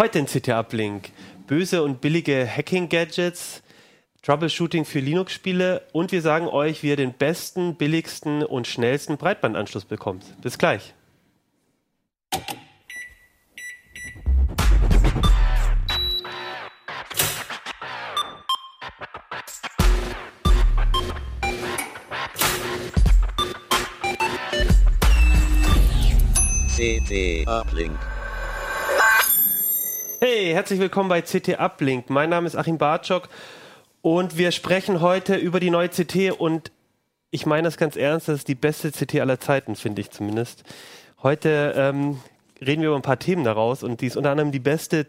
Heute in c't uplink. Böse und billige Hacking-Gadgets, Troubleshooting für Linux-Spiele und wir sagen euch, wie ihr den besten, billigsten und schnellsten Breitbandanschluss bekommt. Bis gleich. c't uplink. Hey, herzlich willkommen bei c't uplink. Mein Name ist Achim Barczok und wir sprechen heute über die neue CT und ich meine das ganz ernst, das ist die beste CT aller Zeiten, finde ich zumindest. Heute reden wir über ein paar Themen daraus und die ist unter anderem die beste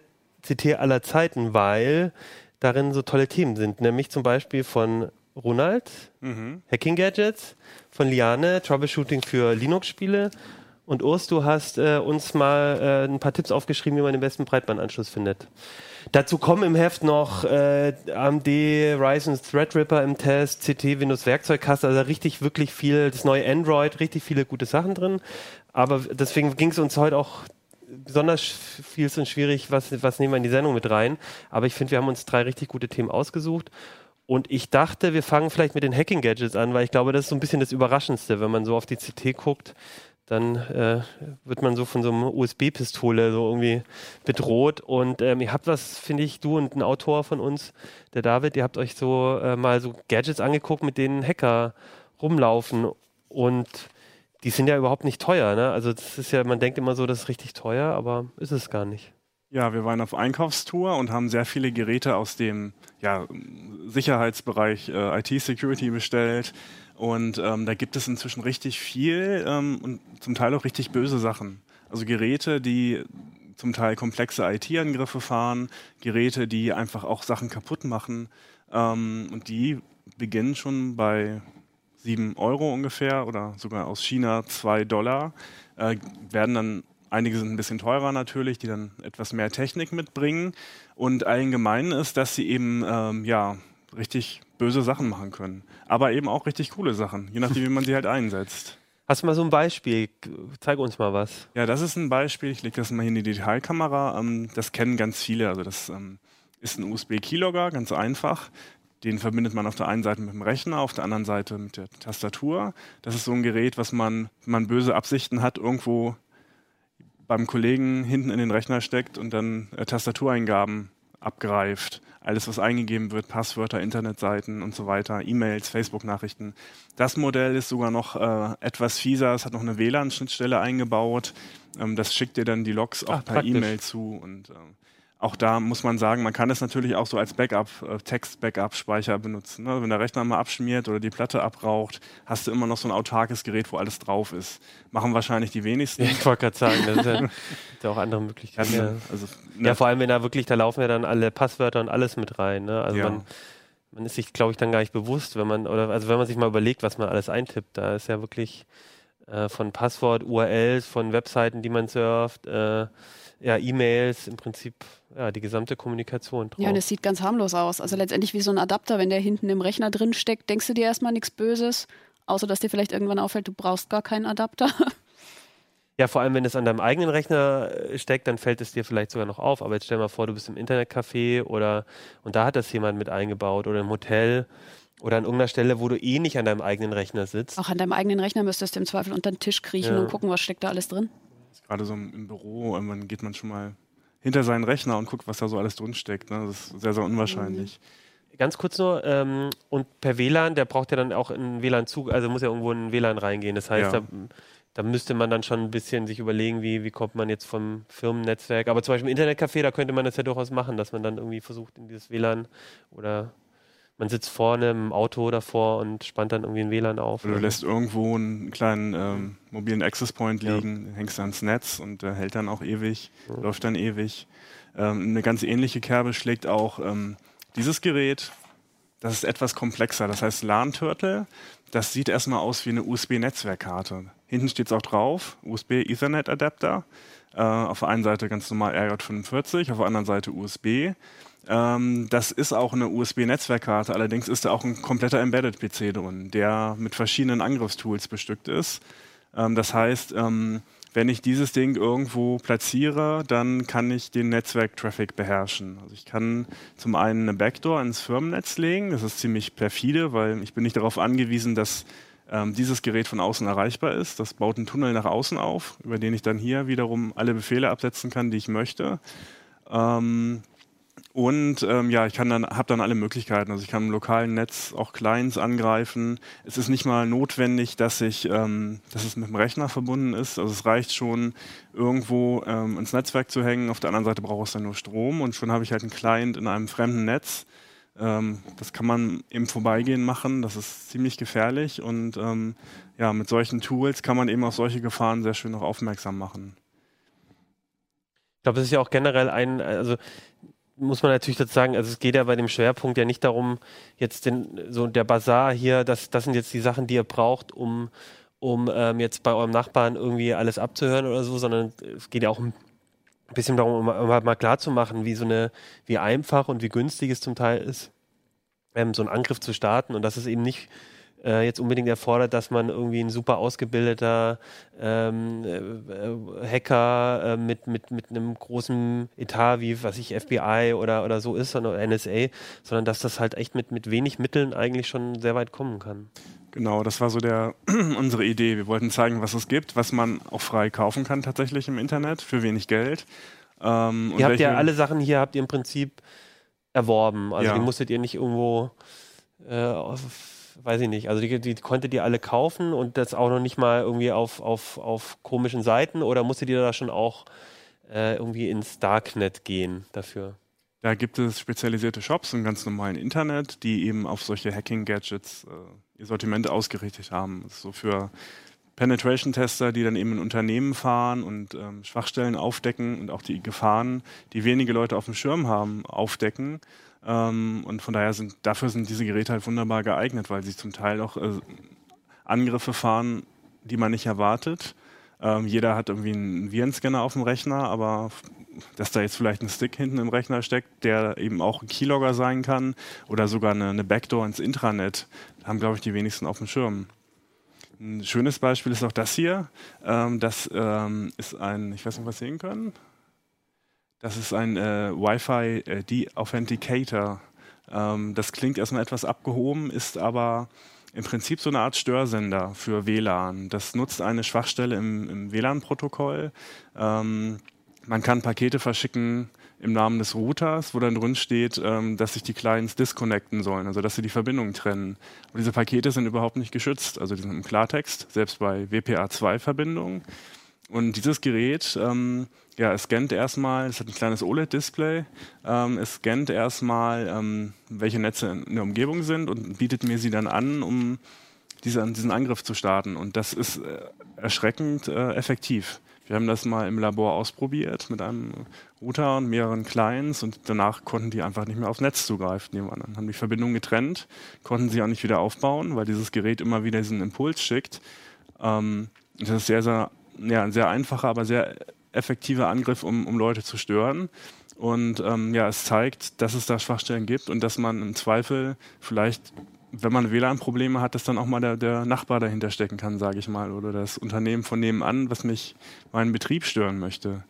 CT aller Zeiten, weil darin so tolle Themen sind, nämlich zum Beispiel von Ronald, Hacking Gadgets, von Liane, Troubleshooting für Linux-Spiele. Und Urs, du hast uns mal ein paar Tipps aufgeschrieben, wie man den besten Breitbandanschluss findet. Dazu kommen im Heft noch AMD, Ryzen, Threadripper im Test, CT, Windows, Werkzeugkasten, also richtig, wirklich viel, das neue Android, richtig viele gute Sachen drin. Aber deswegen ging es uns heute auch besonders viel und schwierig, was nehmen wir in die Sendung mit rein. Aber ich finde, wir haben uns drei richtig gute Themen ausgesucht. Und ich dachte, wir fangen vielleicht mit den Hacking-Gadgets an, weil ich glaube, das ist so ein bisschen das Überraschendste, wenn man so auf die CT guckt. Dann wird man so von so einer USB-Pistole so irgendwie bedroht. Und ihr habt was, finde ich, du und ein Autor von uns, der David, ihr habt euch so mal so Gadgets angeguckt, mit denen Hacker rumlaufen. Und die sind ja überhaupt nicht teuer, ne? Also das ist ja, man denkt immer so, das ist richtig teuer, aber ist es gar nicht. Ja, wir waren auf Einkaufstour und haben sehr viele Geräte aus dem Sicherheitsbereich IT-Security bestellt. Und da gibt es inzwischen richtig viel und zum Teil auch richtig böse Sachen. Also Geräte, die zum Teil komplexe IT-Angriffe fahren, Geräte, die einfach auch Sachen kaputt machen. Und die beginnen schon bei 7 € ungefähr oder sogar aus China $2. Werden dann, einige sind ein bisschen teurer natürlich, die dann etwas mehr Technik mitbringen. Und allgemein ist, dass sie eben richtig böse Sachen machen können. Aber eben auch richtig coole Sachen, je nachdem, wie man sie halt einsetzt. Hast du mal so ein Beispiel? Zeig uns mal was. Ja, das ist ein Beispiel. Ich lege das mal hier in die Detailkamera. Das kennen ganz viele. Also das ist ein USB-Keylogger, ganz einfach. Den verbindet man auf der einen Seite mit dem Rechner, auf der anderen Seite mit der Tastatur. Das ist so ein Gerät, was man, wenn man böse Absichten hat, irgendwo beim Kollegen hinten in den Rechner steckt und dann Tastatureingaben abgreift. Alles, was eingegeben wird, Passwörter, Internetseiten und so weiter, E-Mails, Facebook-Nachrichten. Das Modell ist sogar noch etwas fieser. Es hat noch eine WLAN-Schnittstelle eingebaut. Das schickt dir dann die Logs auch per E-Mail zu. Und auch da muss man sagen, man kann es natürlich auch so als Backup, Text-Backup-Speicher benutzen. Ne? Wenn der Rechner mal abschmiert oder die Platte abraucht, hast du immer noch so ein autarkes Gerät, wo alles drauf ist. Machen wahrscheinlich die wenigsten. Ja, ich wollte gerade sagen, das ist ja auch andere Möglichkeiten. Ja, also, ja, vor allem, wenn da laufen ja dann alle Passwörter und alles mit rein. Ne? Also ja. Man ist sich, glaube ich, dann gar nicht bewusst, wenn man sich mal überlegt, was man alles eintippt. Da ist ja wirklich von Passwort, URLs, von Webseiten, die man surft, E-Mails, im Prinzip die gesamte Kommunikation drauf. Ja, das sieht ganz harmlos aus. Also letztendlich wie so ein Adapter, wenn der hinten im Rechner drin steckt, denkst du dir erstmal nichts Böses, außer dass dir vielleicht irgendwann auffällt, du brauchst gar keinen Adapter. Ja, vor allem, wenn es an deinem eigenen Rechner steckt, dann fällt es dir vielleicht sogar noch auf. Aber jetzt stell dir mal vor, du bist im Internetcafé und da hat das jemand mit eingebaut oder im Hotel oder an irgendeiner Stelle, wo du eh nicht an deinem eigenen Rechner sitzt. Auch an deinem eigenen Rechner müsstest du im Zweifel unter den Tisch kriechen und gucken, was steckt da alles drin. Gerade so im Büro, dann geht man schon mal hinter seinen Rechner und guckt, was da so alles drin steckt. Ne? Das ist sehr, sehr unwahrscheinlich. Ganz kurz nur, und per WLAN, der braucht ja dann auch einen WLAN-Zug, also muss ja irgendwo in ein WLAN reingehen. Das heißt, da müsste man dann schon ein bisschen sich überlegen, wie kommt man jetzt vom Firmennetzwerk. Aber zum Beispiel im Internetcafé, da könnte man das ja durchaus machen, dass man dann irgendwie versucht, in dieses WLAN oder man sitzt vorne im Auto davor und spannt dann irgendwie ein WLAN auf. Oder du lässt irgendwo einen kleinen mobilen Access Point liegen, hängst dann ans Netz und hält dann auch ewig, läuft dann ewig. Eine ganz ähnliche Kerbe schlägt auch dieses Gerät. Das ist etwas komplexer, das heißt LAN Turtle. Das sieht erstmal aus wie eine USB-Netzwerkkarte. Hinten steht es auch drauf, USB-Ethernet-Adapter. Auf der einen Seite ganz normal RJ45, auf der anderen Seite USB. Das ist auch eine USB-Netzwerkkarte, allerdings ist da auch ein kompletter Embedded-PC drin, der mit verschiedenen Angriffstools bestückt ist. Das heißt, wenn ich dieses Ding irgendwo platziere, dann kann ich den Netzwerk-Traffic beherrschen. Also ich kann zum einen eine Backdoor ins Firmennetz legen. Das ist ziemlich perfide, weil ich bin nicht darauf angewiesen, dass dieses Gerät von außen erreichbar ist. Das baut einen Tunnel nach außen auf, über den ich dann hier wiederum alle Befehle absetzen kann, die ich möchte. Ich habe dann alle Möglichkeiten. Also ich kann im lokalen Netz auch Clients angreifen. Es ist nicht mal notwendig, dass es mit dem Rechner verbunden ist. Also es reicht schon, irgendwo ins Netzwerk zu hängen. Auf der anderen Seite brauche ich dann nur Strom und schon habe ich halt einen Client in einem fremden Netz. Das kann man im Vorbeigehen machen. Das ist ziemlich gefährlich und mit solchen Tools kann man eben auf solche Gefahren sehr schön noch aufmerksam machen. Ich glaube, es ist ja auch generell muss man natürlich dazu sagen, also es geht ja bei dem Schwerpunkt ja nicht darum, jetzt der Bazar hier, das sind jetzt die Sachen, die ihr braucht, um jetzt bei eurem Nachbarn irgendwie alles abzuhören oder so, sondern es geht ja auch ein bisschen darum, um halt mal klarzumachen, wie einfach und wie günstig es zum Teil ist, so einen Angriff zu starten und dass es eben nicht jetzt unbedingt erfordert, dass man irgendwie ein super ausgebildeter Hacker mit einem großen Etat wie, FBI oder so ist, oder NSA, sondern dass das halt echt mit wenig Mitteln eigentlich schon sehr weit kommen kann. Genau, das war so unsere Idee. Wir wollten zeigen, was es gibt, was man auch frei kaufen kann tatsächlich im Internet für wenig Geld. Alle Sachen hier habt ihr im Prinzip erworben. Also die musstet ihr nicht irgendwo weiß ich nicht, also die konntet ihr alle kaufen und das auch noch nicht mal irgendwie auf komischen Seiten oder musstet ihr da schon auch irgendwie ins Darknet gehen dafür? Da gibt es spezialisierte Shops im ganz normalen Internet, die eben auf solche Hacking-Gadgets ihr Sortiment ausgerichtet haben. So für Penetration-Tester, die dann eben in Unternehmen fahren und Schwachstellen aufdecken und auch die Gefahren, die wenige Leute auf dem Schirm haben, aufdecken. Und von daher sind diese Geräte halt wunderbar geeignet, weil sie zum Teil auch Angriffe fahren, die man nicht erwartet. Jeder hat irgendwie einen Virenscanner auf dem Rechner, aber dass da jetzt vielleicht ein Stick hinten im Rechner steckt, der eben auch ein Keylogger sein kann oder sogar eine Backdoor ins Intranet, haben, glaube ich, die wenigsten auf dem Schirm. Ein schönes Beispiel ist auch das hier. Ich weiß nicht, was Sie sehen können. Das ist ein Wi-Fi De-Authenticator. Das klingt erstmal etwas abgehoben, ist aber im Prinzip so eine Art Störsender für WLAN. Das nutzt eine Schwachstelle im WLAN-Protokoll. Man kann Pakete verschicken im Namen des Routers, wo dann drin steht, dass sich die Clients disconnecten sollen, also dass sie die Verbindung trennen. Und diese Pakete sind überhaupt nicht geschützt, also die sind im Klartext, selbst bei WPA2-Verbindungen. Und dieses Gerät, es scannt erstmal, es hat ein kleines OLED-Display, es scannt erstmal, welche Netze in der Umgebung sind und bietet mir sie dann an, um diesen Angriff zu starten. Und das ist erschreckend effektiv. Wir haben das mal im Labor ausprobiert mit einem Router und mehreren Clients und danach konnten die einfach nicht mehr aufs Netz zugreifen. Dann haben die Verbindung getrennt, konnten sie auch nicht wieder aufbauen, weil dieses Gerät immer wieder diesen Impuls schickt. Das ist sehr, sehr ein sehr einfacher, aber sehr effektiver Angriff, um Leute zu stören. Und es zeigt, dass es da Schwachstellen gibt und dass man im Zweifel vielleicht, wenn man WLAN-Probleme hat, dass dann auch mal der Nachbar dahinter stecken kann, sage ich mal, oder das Unternehmen von nebenan, was meinen Betrieb stören möchte.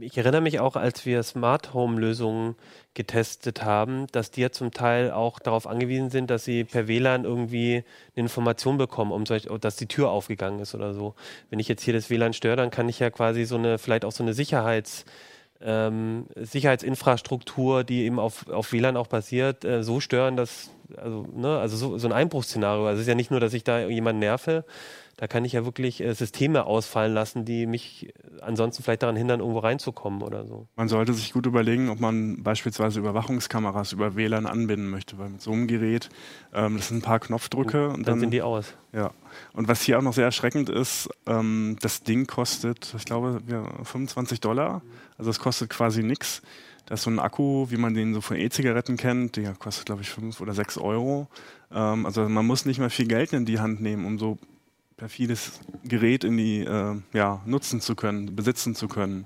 Ich erinnere mich auch, als wir Smart Home-Lösungen getestet haben, dass die ja zum Teil auch darauf angewiesen sind, dass sie per WLAN irgendwie eine Information bekommen, dass die Tür aufgegangen ist oder so. Wenn ich jetzt hier das WLAN störe, dann kann ich ja quasi vielleicht auch so eine Sicherheitsinfrastruktur, die eben auf WLAN auch basiert, so stören, dass so ein Einbruchsszenario. Also es ist ja nicht nur, dass ich da jemanden nerve. Da kann ich ja wirklich Systeme ausfallen lassen, die mich ansonsten vielleicht daran hindern, irgendwo reinzukommen oder so. Man sollte sich gut überlegen, ob man beispielsweise Überwachungskameras über WLAN anbinden möchte, weil mit so einem Gerät, das sind ein paar Knopfdrücke. Und dann sind die aus. Ja. Und was hier auch noch sehr erschreckend ist, das Ding kostet, ich glaube, $25. Also es kostet quasi nichts. Da ist so ein Akku, wie man den so von E-Zigaretten kennt, der kostet, glaube ich, 5 oder 6 Euro. Also man muss nicht mal viel Geld in die Hand nehmen, um so vieles Gerät nutzen zu können, besitzen zu können.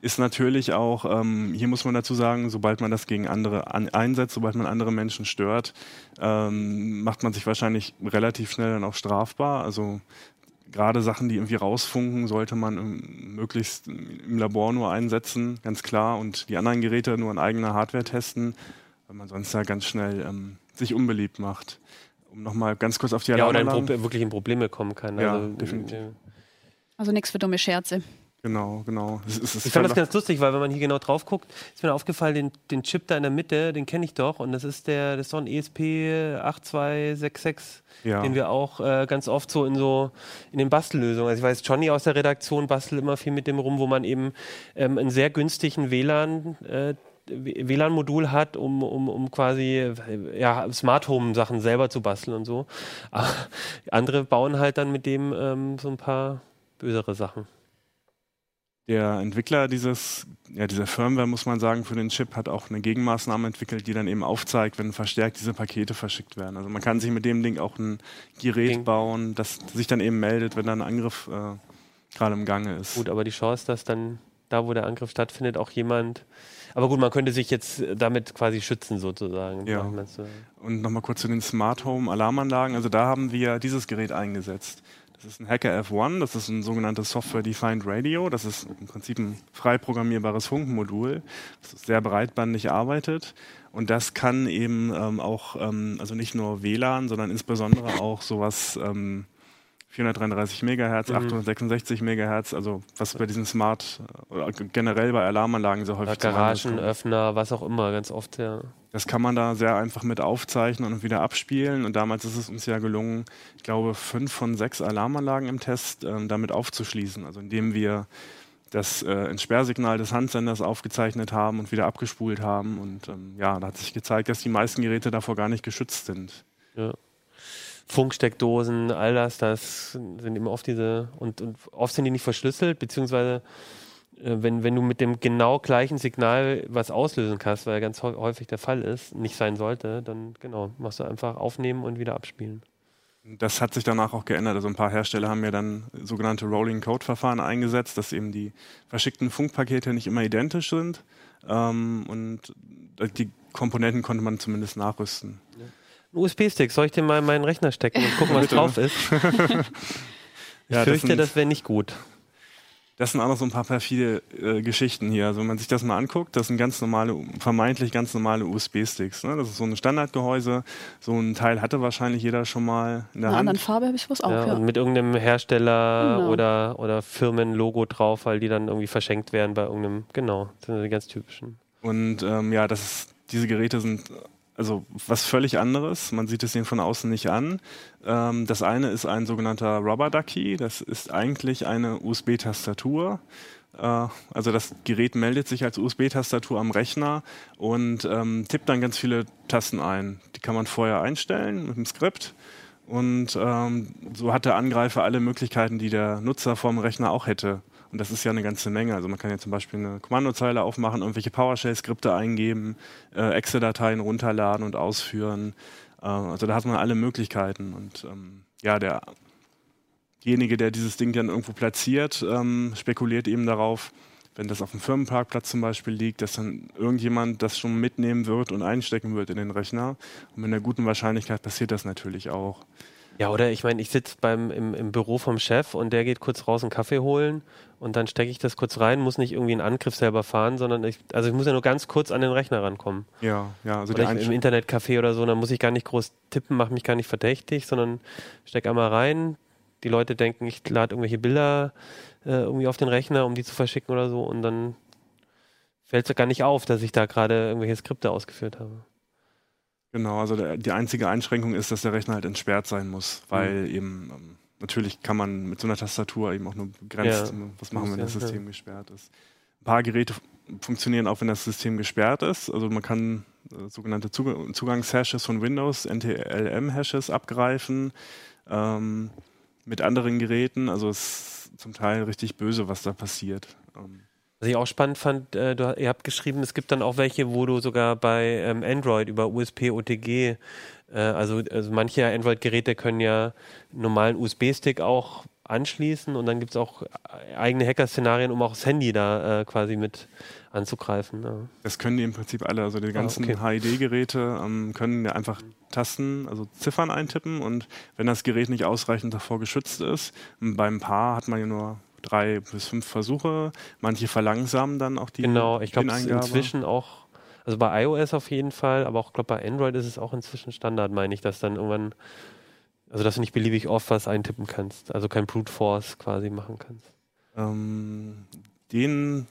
Ist natürlich auch, hier muss man dazu sagen, sobald man das gegen andere einsetzt, sobald man andere Menschen stört, macht man sich wahrscheinlich relativ schnell dann auch strafbar. Also gerade Sachen, die irgendwie rausfunken, sollte man möglichst im Labor nur einsetzen, ganz klar. Und die anderen Geräte nur an eigener Hardware testen, weil man sonst ja ganz schnell sich unbeliebt macht. Um nochmal ganz kurz auf die Alarmanlagen. Ja, oder wirklich in Probleme kommen kann. Ja, also definitiv. Also nichts für dumme Scherze. Genau, genau. Ich fand das ganz lustig, weil wenn man hier genau drauf guckt, ist mir aufgefallen, den Chip da in der Mitte, den kenne ich doch. Und das ist so ein ESP8266, ja, den wir auch ganz oft in den Bastellösungen. Also ich weiß, Johnny aus der Redaktion bastelt immer viel mit dem rum, wo man eben einen sehr günstigen WLAN-Modul hat, um quasi ja, Smart-Home-Sachen selber zu basteln und so. Aber andere bauen halt dann mit dem so ein paar bösere Sachen. Der Entwickler dieser Firmware, muss man sagen, für den Chip hat auch eine Gegenmaßnahme entwickelt, die dann eben aufzeigt, wenn verstärkt diese Pakete verschickt werden. Also man kann sich mit dem Ding auch ein Gerät bauen, das sich dann eben meldet, wenn da ein Angriff gerade im Gange ist. Gut, aber die Chance, dass dann da, wo der Angriff stattfindet, auch jemand... Aber gut, man könnte sich jetzt damit quasi schützen sozusagen. Ja. Und nochmal kurz zu den Smart-Home-Alarmanlagen. Also da haben wir dieses Gerät eingesetzt. Das ist ein HackRF One, das ist ein sogenanntes Software-Defined Radio. Das ist im Prinzip ein frei programmierbares Funkmodul, das sehr breitbandig arbeitet. Und das kann eben auch, also nicht nur WLAN, sondern insbesondere auch sowas 433 MHz, 866 MHz, also was bei diesen Smart, oder generell bei Alarmanlagen sehr häufig Garagen, Öffner, was auch immer, ganz oft, ja. Das kann man da sehr einfach mit aufzeichnen und wieder abspielen. Und damals ist es uns ja gelungen, ich glaube, 5 von 6 Alarmanlagen im Test damit aufzuschließen. Also indem wir das Entsperrsignal des Handsenders aufgezeichnet haben und wieder abgespult haben. Und ja, da hat sich gezeigt, dass die meisten Geräte davor gar nicht geschützt sind. Ja. Funksteckdosen, all das sind eben oft diese... Und oft sind die nicht verschlüsselt, beziehungsweise... Wenn du mit dem genau gleichen Signal was auslösen kannst, weil ganz häufig der Fall ist, nicht sein sollte, dann genau, machst du einfach aufnehmen und wieder abspielen. Das hat sich danach auch geändert. Also ein paar Hersteller haben ja dann sogenannte Rolling-Code-Verfahren eingesetzt, dass eben die verschickten Funkpakete nicht immer identisch sind und die Komponenten konnte man zumindest nachrüsten. Ja. Ein USB-Stick, soll ich den mal in meinen Rechner stecken und gucken, was drauf ist? Ich fürchte, das wäre nicht gut. Das sind auch noch so ein paar perfide Geschichten hier. Also wenn man sich das mal anguckt, das sind vermeintlich ganz normale USB-Sticks. Ne? Das ist so ein Standardgehäuse. So ein Teil hatte wahrscheinlich jeder schon mal in der Hand. Anderen Farbe habe ich was auch. Ja, ja. Und mit irgendeinem Hersteller oder Firmenlogo drauf, weil die dann irgendwie verschenkt werden bei irgendeinem. Genau, das sind die ganz typischen. Und ja, diese Geräte sind also was völlig anderes. Man sieht es denen von außen nicht an. Das eine ist ein sogenannter Rubber-Ducky. Das ist eigentlich eine USB-Tastatur. Also das Gerät meldet sich als USB-Tastatur am Rechner und tippt dann ganz viele Tasten ein. Die kann man vorher einstellen mit dem Skript. Und so hat der Angreifer alle Möglichkeiten, die der Nutzer vorm Rechner auch hätte. Und das ist ja eine ganze Menge. Also man kann ja zum Beispiel eine Kommandozeile aufmachen, irgendwelche PowerShell-Skripte eingeben, Excel-Dateien runterladen und ausführen. Also da hat man alle Möglichkeiten. Und ja, derjenige, der dieses Ding dann irgendwo platziert, spekuliert eben darauf, wenn das auf dem Firmenparkplatz zum Beispiel liegt, dass dann irgendjemand das schon mitnehmen wird und einstecken wird in den Rechner. Und mit einer guten Wahrscheinlichkeit passiert das natürlich auch. Ja, oder ich meine, ich sitze im Büro vom Chef und der geht kurz raus einen Kaffee holen und dann stecke ich das kurz rein, muss nicht irgendwie einen Angriff selber fahren, sondern ich muss ja nur ganz kurz an den Rechner rankommen. Ja. Also oder im Internetcafé oder so, dann muss ich gar nicht groß tippen, mache mich gar nicht verdächtig, sondern stecke einmal rein. Die Leute denken, ich lade irgendwelche Bilder irgendwie auf den Rechner, um die zu verschicken oder so und dann fällt es gar nicht auf, dass ich da gerade irgendwelche Skripte ausgeführt habe. Genau, also die einzige Einschränkung ist, dass der Rechner halt entsperrt sein muss, weil eben natürlich kann man mit so einer Tastatur eben auch nur begrenzt was machen, wenn das System gesperrt ist. Ein paar Geräte funktionieren auch, wenn das System gesperrt ist. Also man kann sogenannte Zugangshashes von Windows, NTLM-Hashes abgreifen mit anderen Geräten. Also es ist zum Teil richtig böse, was da passiert. Was ich auch spannend fand, ihr habt geschrieben, es gibt dann auch welche, wo du sogar bei Android über USP-OTG, also manche Android-Geräte können ja einen normalen USB-Stick auch anschließen und dann gibt es auch eigene Hacker-Szenarien, um auch das Handy da quasi mit anzugreifen. Ja. Das können die im Prinzip alle, also die ganzen HID-Geräte können ja einfach Tasten, also Ziffern eintippen und wenn das Gerät nicht ausreichend davor geschützt ist, beim Paar hat man ja nur 3 bis 5 Versuche, manche verlangsamen dann auch die Eingabe. Genau, ich glaube inzwischen auch, also bei iOS auf jeden Fall, aber auch glaube bei Android ist es auch inzwischen Standard, meine ich, dass dann irgendwann, also dass du nicht beliebig oft was eintippen kannst, also kein Brute Force quasi machen kannst.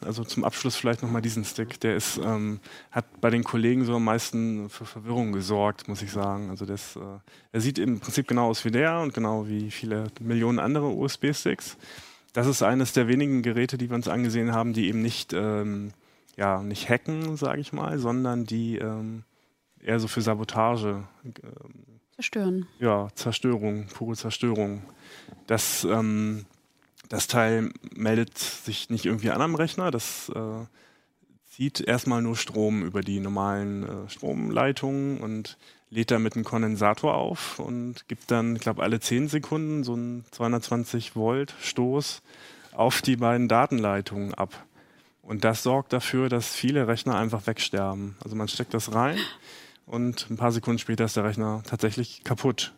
Also zum Abschluss vielleicht nochmal diesen Stick, der ist, hat bei den Kollegen so am meisten für Verwirrung gesorgt, muss ich sagen. Also das, er sieht im Prinzip genau aus wie der und genau wie viele Millionen andere USB-Sticks. Das ist eines der wenigen Geräte, die wir uns angesehen haben, die eben nicht, nicht hacken, sage ich mal, sondern die eher so für Sabotage. Zerstören. Ja, Zerstörung, pure Zerstörung. Das Teil meldet sich nicht irgendwie an am Rechner, das zieht erstmal nur Strom über die normalen Stromleitungen und lädt damit einen Kondensator auf und gibt dann, ich glaube, alle 10 Sekunden so einen 220 Volt Stoß auf die beiden Datenleitungen ab. Und das sorgt dafür, dass viele Rechner einfach wegsterben. Also man steckt das rein und ein paar Sekunden später ist der Rechner tatsächlich kaputt.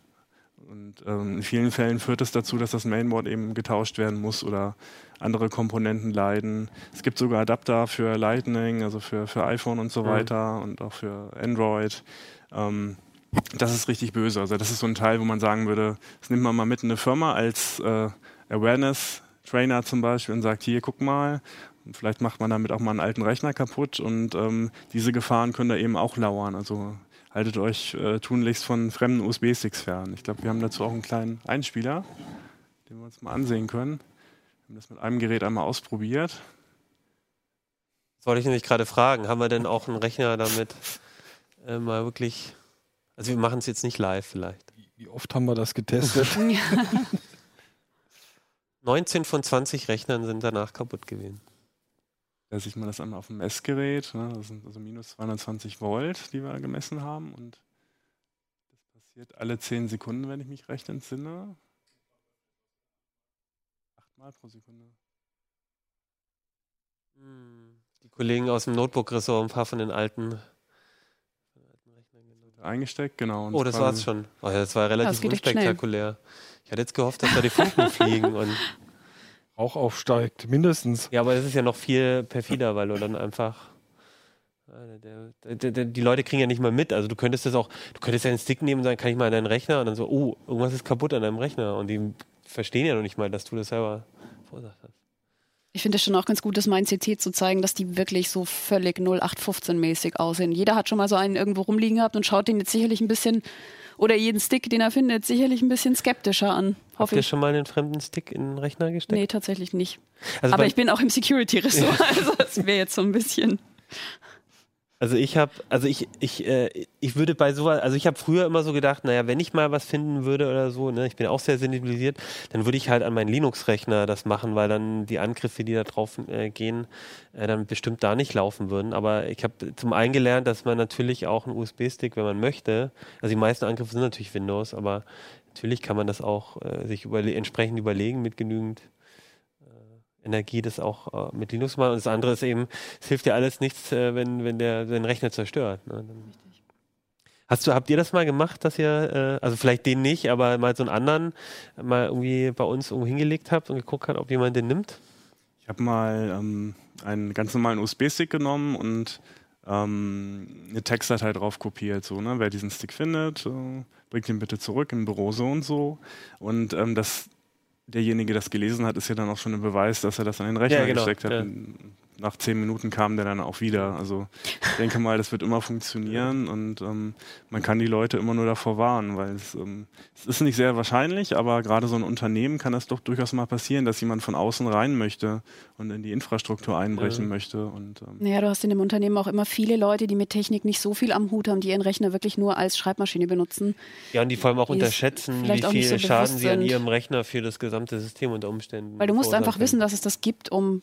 Und in vielen Fällen führt es dazu, dass das Mainboard eben getauscht werden muss oder andere Komponenten leiden. Es gibt sogar Adapter für Lightning, also für iPhone und so weiter und auch für Android. Das ist richtig böse. Also das ist so ein Teil, wo man sagen würde, das nimmt man mal mit in eine Firma als Awareness-Trainer zum Beispiel und sagt, hier, guck mal, vielleicht macht man damit auch mal einen alten Rechner kaputt und diese Gefahren können da eben auch lauern. Also haltet euch tunlichst von fremden USB-Sticks fern. Ich glaube, wir haben dazu auch einen kleinen Einspieler, den wir uns mal ansehen können. Wir haben das mit einem Gerät einmal ausprobiert. Das wollte ich nämlich gerade fragen. Haben wir denn auch einen Rechner damit mal wirklich... Also wir machen es jetzt nicht live vielleicht. Wie oft haben wir das getestet? 19 von 20 Rechnern sind danach kaputt gewesen. Da sieht man das einmal auf dem Messgerät, ne? Das sind also minus 220 Volt, die wir gemessen haben und das passiert alle 10 Sekunden, wenn ich mich recht entsinne. 8 Mal pro Sekunde. Die Kollegen aus dem Notebook-Ressort, ein paar von den alten Rechnern eingesteckt, genau. Und oh, das war's schon. Oh, das war relativ unspektakulär. Ich hatte jetzt gehofft, dass da die Funken fliegen und auch aufsteigt, mindestens. Ja, aber das ist ja noch viel perfider, weil du dann einfach die Leute kriegen ja nicht mal mit. Also du könntest ja einen Stick nehmen und sagen, kann ich mal an deinen Rechner? Und dann so, oh, irgendwas ist kaputt an deinem Rechner. Und die verstehen ja noch nicht mal, dass du das selber verursacht hast. Ich finde es schon auch ganz gut, das mal in CT zu zeigen, dass die wirklich so völlig 0815-mäßig aussehen. Jeder hat schon mal so einen irgendwo rumliegen gehabt und schaut den jetzt sicherlich ein bisschen, oder jeden Stick, den er findet, sicherlich ein bisschen skeptischer an. Habt ihr schon mal einen fremden Stick in den Rechner gesteckt? Nee, tatsächlich nicht. Also aber ich bin auch im Security-Ressort, also das wäre jetzt so ein bisschen... Also ich würde bei sowas, also ich habe früher immer so gedacht, naja, wenn ich mal was finden würde oder so, ne, ich bin auch sehr sensibilisiert, dann würde ich halt an meinen Linux-Rechner das machen, weil dann die Angriffe, die da drauf gehen, dann bestimmt da nicht laufen würden. Aber ich habe zum einen gelernt, dass man natürlich auch einen USB-Stick, wenn man möchte, also die meisten Angriffe sind natürlich Windows, aber natürlich kann man das auch sich entsprechend überlegen mit genügend Energie, das auch mit Linux machen. Und das andere ist eben, es hilft ja alles nichts, wenn der Rechner zerstört. Ne? Richtig. Habt ihr das mal gemacht, dass ihr, also vielleicht den nicht, aber mal so einen anderen mal irgendwie bei uns irgendwo hingelegt habt und geguckt habt, ob jemand den nimmt? Ich habe mal einen ganz normalen USB-Stick genommen und eine Textdatei drauf kopiert. So, ne? Wer diesen Stick findet, bringt ihn bitte zurück in Büro so und so. Und derjenige, das gelesen hat, ist ja dann auch schon ein Beweis, dass er das an den Rechner gesteckt hat. Ja. Nach 10 Minuten kam der dann auch wieder. Also ich denke mal, das wird immer funktionieren und man kann die Leute immer nur davor warnen, weil es ist nicht sehr wahrscheinlich, aber gerade so ein Unternehmen kann das doch durchaus mal passieren, dass jemand von außen rein möchte und in die Infrastruktur einbrechen möchte. Und, naja, du hast in dem Unternehmen auch immer viele Leute, die mit Technik nicht so viel am Hut haben, die ihren Rechner wirklich nur als Schreibmaschine benutzen. Ja, und die vor allem auch unterschätzen, wie viel Schaden sie an ihrem Rechner für das gesamte System unter Umständen verursachen. Weil du musst einfach wissen, dass es das gibt, um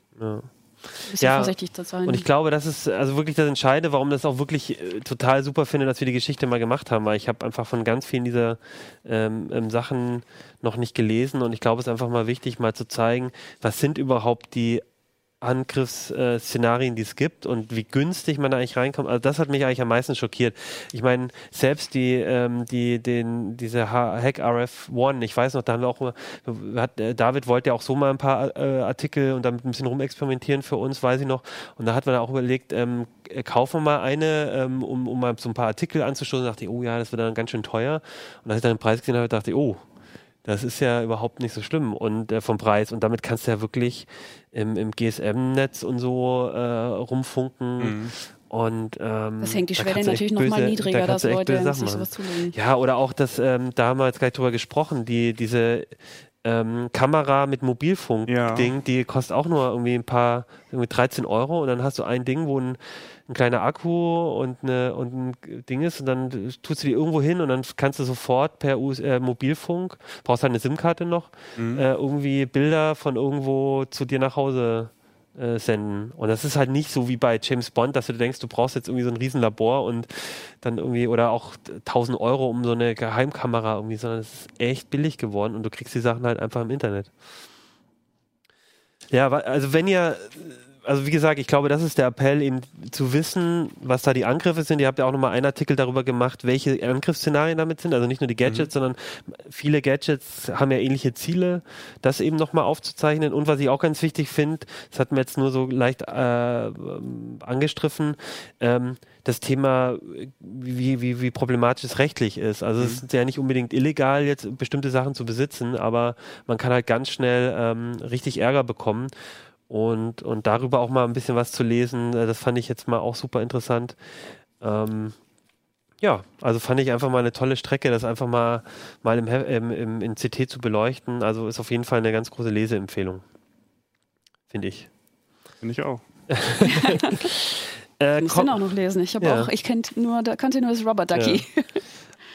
bisschen vorsichtig zu sein. Und ich glaube, das ist also wirklich das Entscheidende, warum das auch wirklich total super finde, dass wir die Geschichte mal gemacht haben, weil ich habe einfach von ganz vielen dieser Sachen noch nicht gelesen und ich glaube, es ist einfach mal wichtig, mal zu zeigen, was sind überhaupt die Angriffsszenarien, die es gibt und wie günstig man da eigentlich reinkommt. Also das hat mich eigentlich am meisten schockiert. Ich meine, selbst diese HackRF One, ich weiß noch, da haben wir auch mal, David wollte ja auch so mal ein paar Artikel und damit ein bisschen rumexperimentieren für uns, weiß ich noch. Und da hat man auch überlegt, kaufen wir mal eine, um mal so ein paar Artikel anzustoßen. Da dachte ich, oh ja, das wird dann ganz schön teuer. Und als ich dann den Preis gesehen habe, dachte ich, oh, das ist ja überhaupt nicht so schlimm und vom Preis. Und damit kannst du ja wirklich im GSM-Netz und so rumfunken. Mhm. Und, das hängt die Schwelle natürlich nochmal niedriger, da dass Leute sich sowas zulegen. Ja, oder auch das, damals gleich drüber gesprochen, diese Kamera mit Mobilfunk-Ding, die kostet auch nur irgendwie irgendwie 13 € und dann hast du ein Ding, wo ein kleiner Akku und ein Ding ist und dann tust du die irgendwo hin und dann kannst du sofort per Mobilfunk, brauchst halt eine SIM-Karte noch, irgendwie Bilder von irgendwo zu dir nach Hause senden. Und das ist halt nicht so wie bei James Bond, dass du denkst, du brauchst jetzt irgendwie so ein Riesenlabor und dann irgendwie oder auch 1.000 € um so eine Geheimkamera irgendwie, sondern es ist echt billig geworden und du kriegst die Sachen halt einfach im Internet. Ja, also also wie gesagt, ich glaube, das ist der Appell, eben zu wissen, was da die Angriffe sind. Ihr habt ja auch nochmal einen Artikel darüber gemacht, welche Angriffsszenarien damit sind. Also nicht nur die Gadgets, sondern viele Gadgets haben ja ähnliche Ziele, das eben nochmal aufzuzeichnen. Und was ich auch ganz wichtig finde, das hatten wir jetzt nur so leicht angestriffen, das Thema, wie problematisch es rechtlich ist. Also es ist ja nicht unbedingt illegal, jetzt bestimmte Sachen zu besitzen, aber man kann halt ganz schnell richtig Ärger bekommen. Und darüber auch mal ein bisschen was zu lesen, das fand ich jetzt mal auch super interessant. Also fand ich einfach mal eine tolle Strecke, das einfach mal in c't zu beleuchten. Also ist auf jeden Fall eine ganz große Leseempfehlung. Finde ich. Finde ich auch. Ich muss den auch noch lesen. Ich kannte nur das Rubber-Ducky. Ja.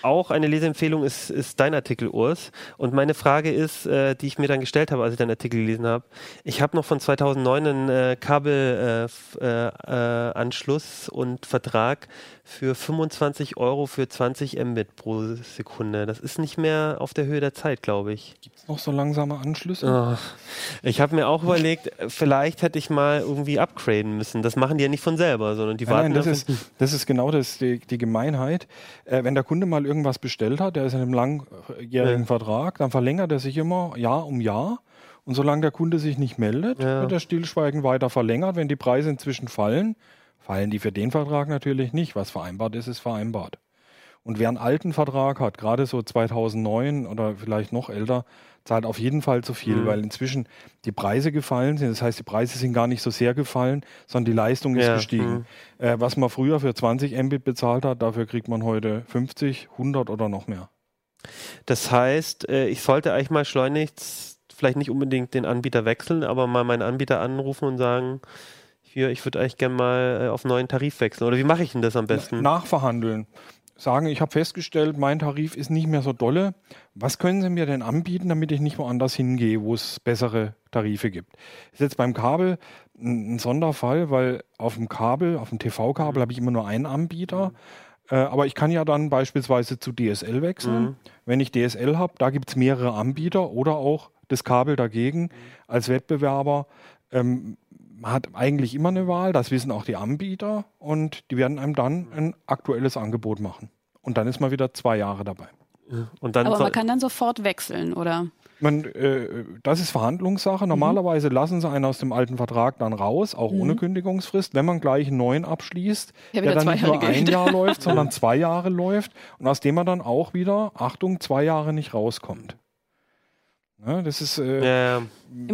Auch eine Leseempfehlung ist dein Artikel, Urs. Und meine Frage ist, die ich mir dann gestellt habe, als ich deinen Artikel gelesen habe. Ich habe noch von 2009 einen Kabelanschluss und Vertrag für 25 € für 20 Mbit pro Sekunde. Das ist nicht mehr auf der Höhe der Zeit, glaube ich. Gibt es noch so langsame Anschlüsse? Oh. Ich habe mir auch überlegt, vielleicht hätte ich mal irgendwie upgraden müssen. Das machen die ja nicht von selber, sondern die warten. Nein, das ist genau die Gemeinheit. Wenn der Kunde mal irgendwas bestellt hat, der ist in einem langjährigen Vertrag, dann verlängert er sich immer Jahr um Jahr. Und solange der Kunde sich nicht meldet, wird das stillschweigend weiter verlängert. Wenn die Preise inzwischen fallen die für den Vertrag natürlich nicht. Was vereinbart ist, ist vereinbart. Und wer einen alten Vertrag hat, gerade so 2009 oder vielleicht noch älter, zahlt auf jeden Fall zu viel, weil inzwischen die Preise gefallen sind. Das heißt, die Preise sind gar nicht so sehr gefallen, sondern die Leistung ist gestiegen. Mhm. Was man früher für 20 Mbit bezahlt hat, dafür kriegt man heute 50, 100 oder noch mehr. Das heißt, ich sollte eigentlich mal schleunigst, vielleicht nicht unbedingt den Anbieter wechseln, aber mal meinen Anbieter anrufen und sagen, hier, ich würde eigentlich gerne mal auf einen neuen Tarif wechseln. Oder wie mache ich denn das am besten? Nachverhandeln. Sagen, ich habe festgestellt, mein Tarif ist nicht mehr so dolle. Was können Sie mir denn anbieten, damit ich nicht woanders hingehe, wo es bessere Tarife gibt? Ist jetzt beim Kabel ein Sonderfall, weil auf dem TV-Kabel habe ich immer nur einen Anbieter. Aber ich kann ja dann beispielsweise zu DSL wechseln. Wenn ich DSL habe, da gibt es mehrere Anbieter oder auch das Kabel dagegen als Wettbewerber. Man hat eigentlich immer eine Wahl, das wissen auch die Anbieter und die werden einem dann ein aktuelles Angebot machen. Und dann ist man wieder 2 Jahre dabei. Und dann man kann dann sofort wechseln, oder? Das ist Verhandlungssache. Normalerweise lassen sie einen aus dem alten Vertrag dann raus, auch ohne Kündigungsfrist. Wenn man gleich einen neuen abschließt, der dann nicht nur ein Jahr läuft, sondern 2 Jahre läuft und aus dem man dann auch wieder, Achtung, 2 Jahre nicht rauskommt. Ja, das ist immer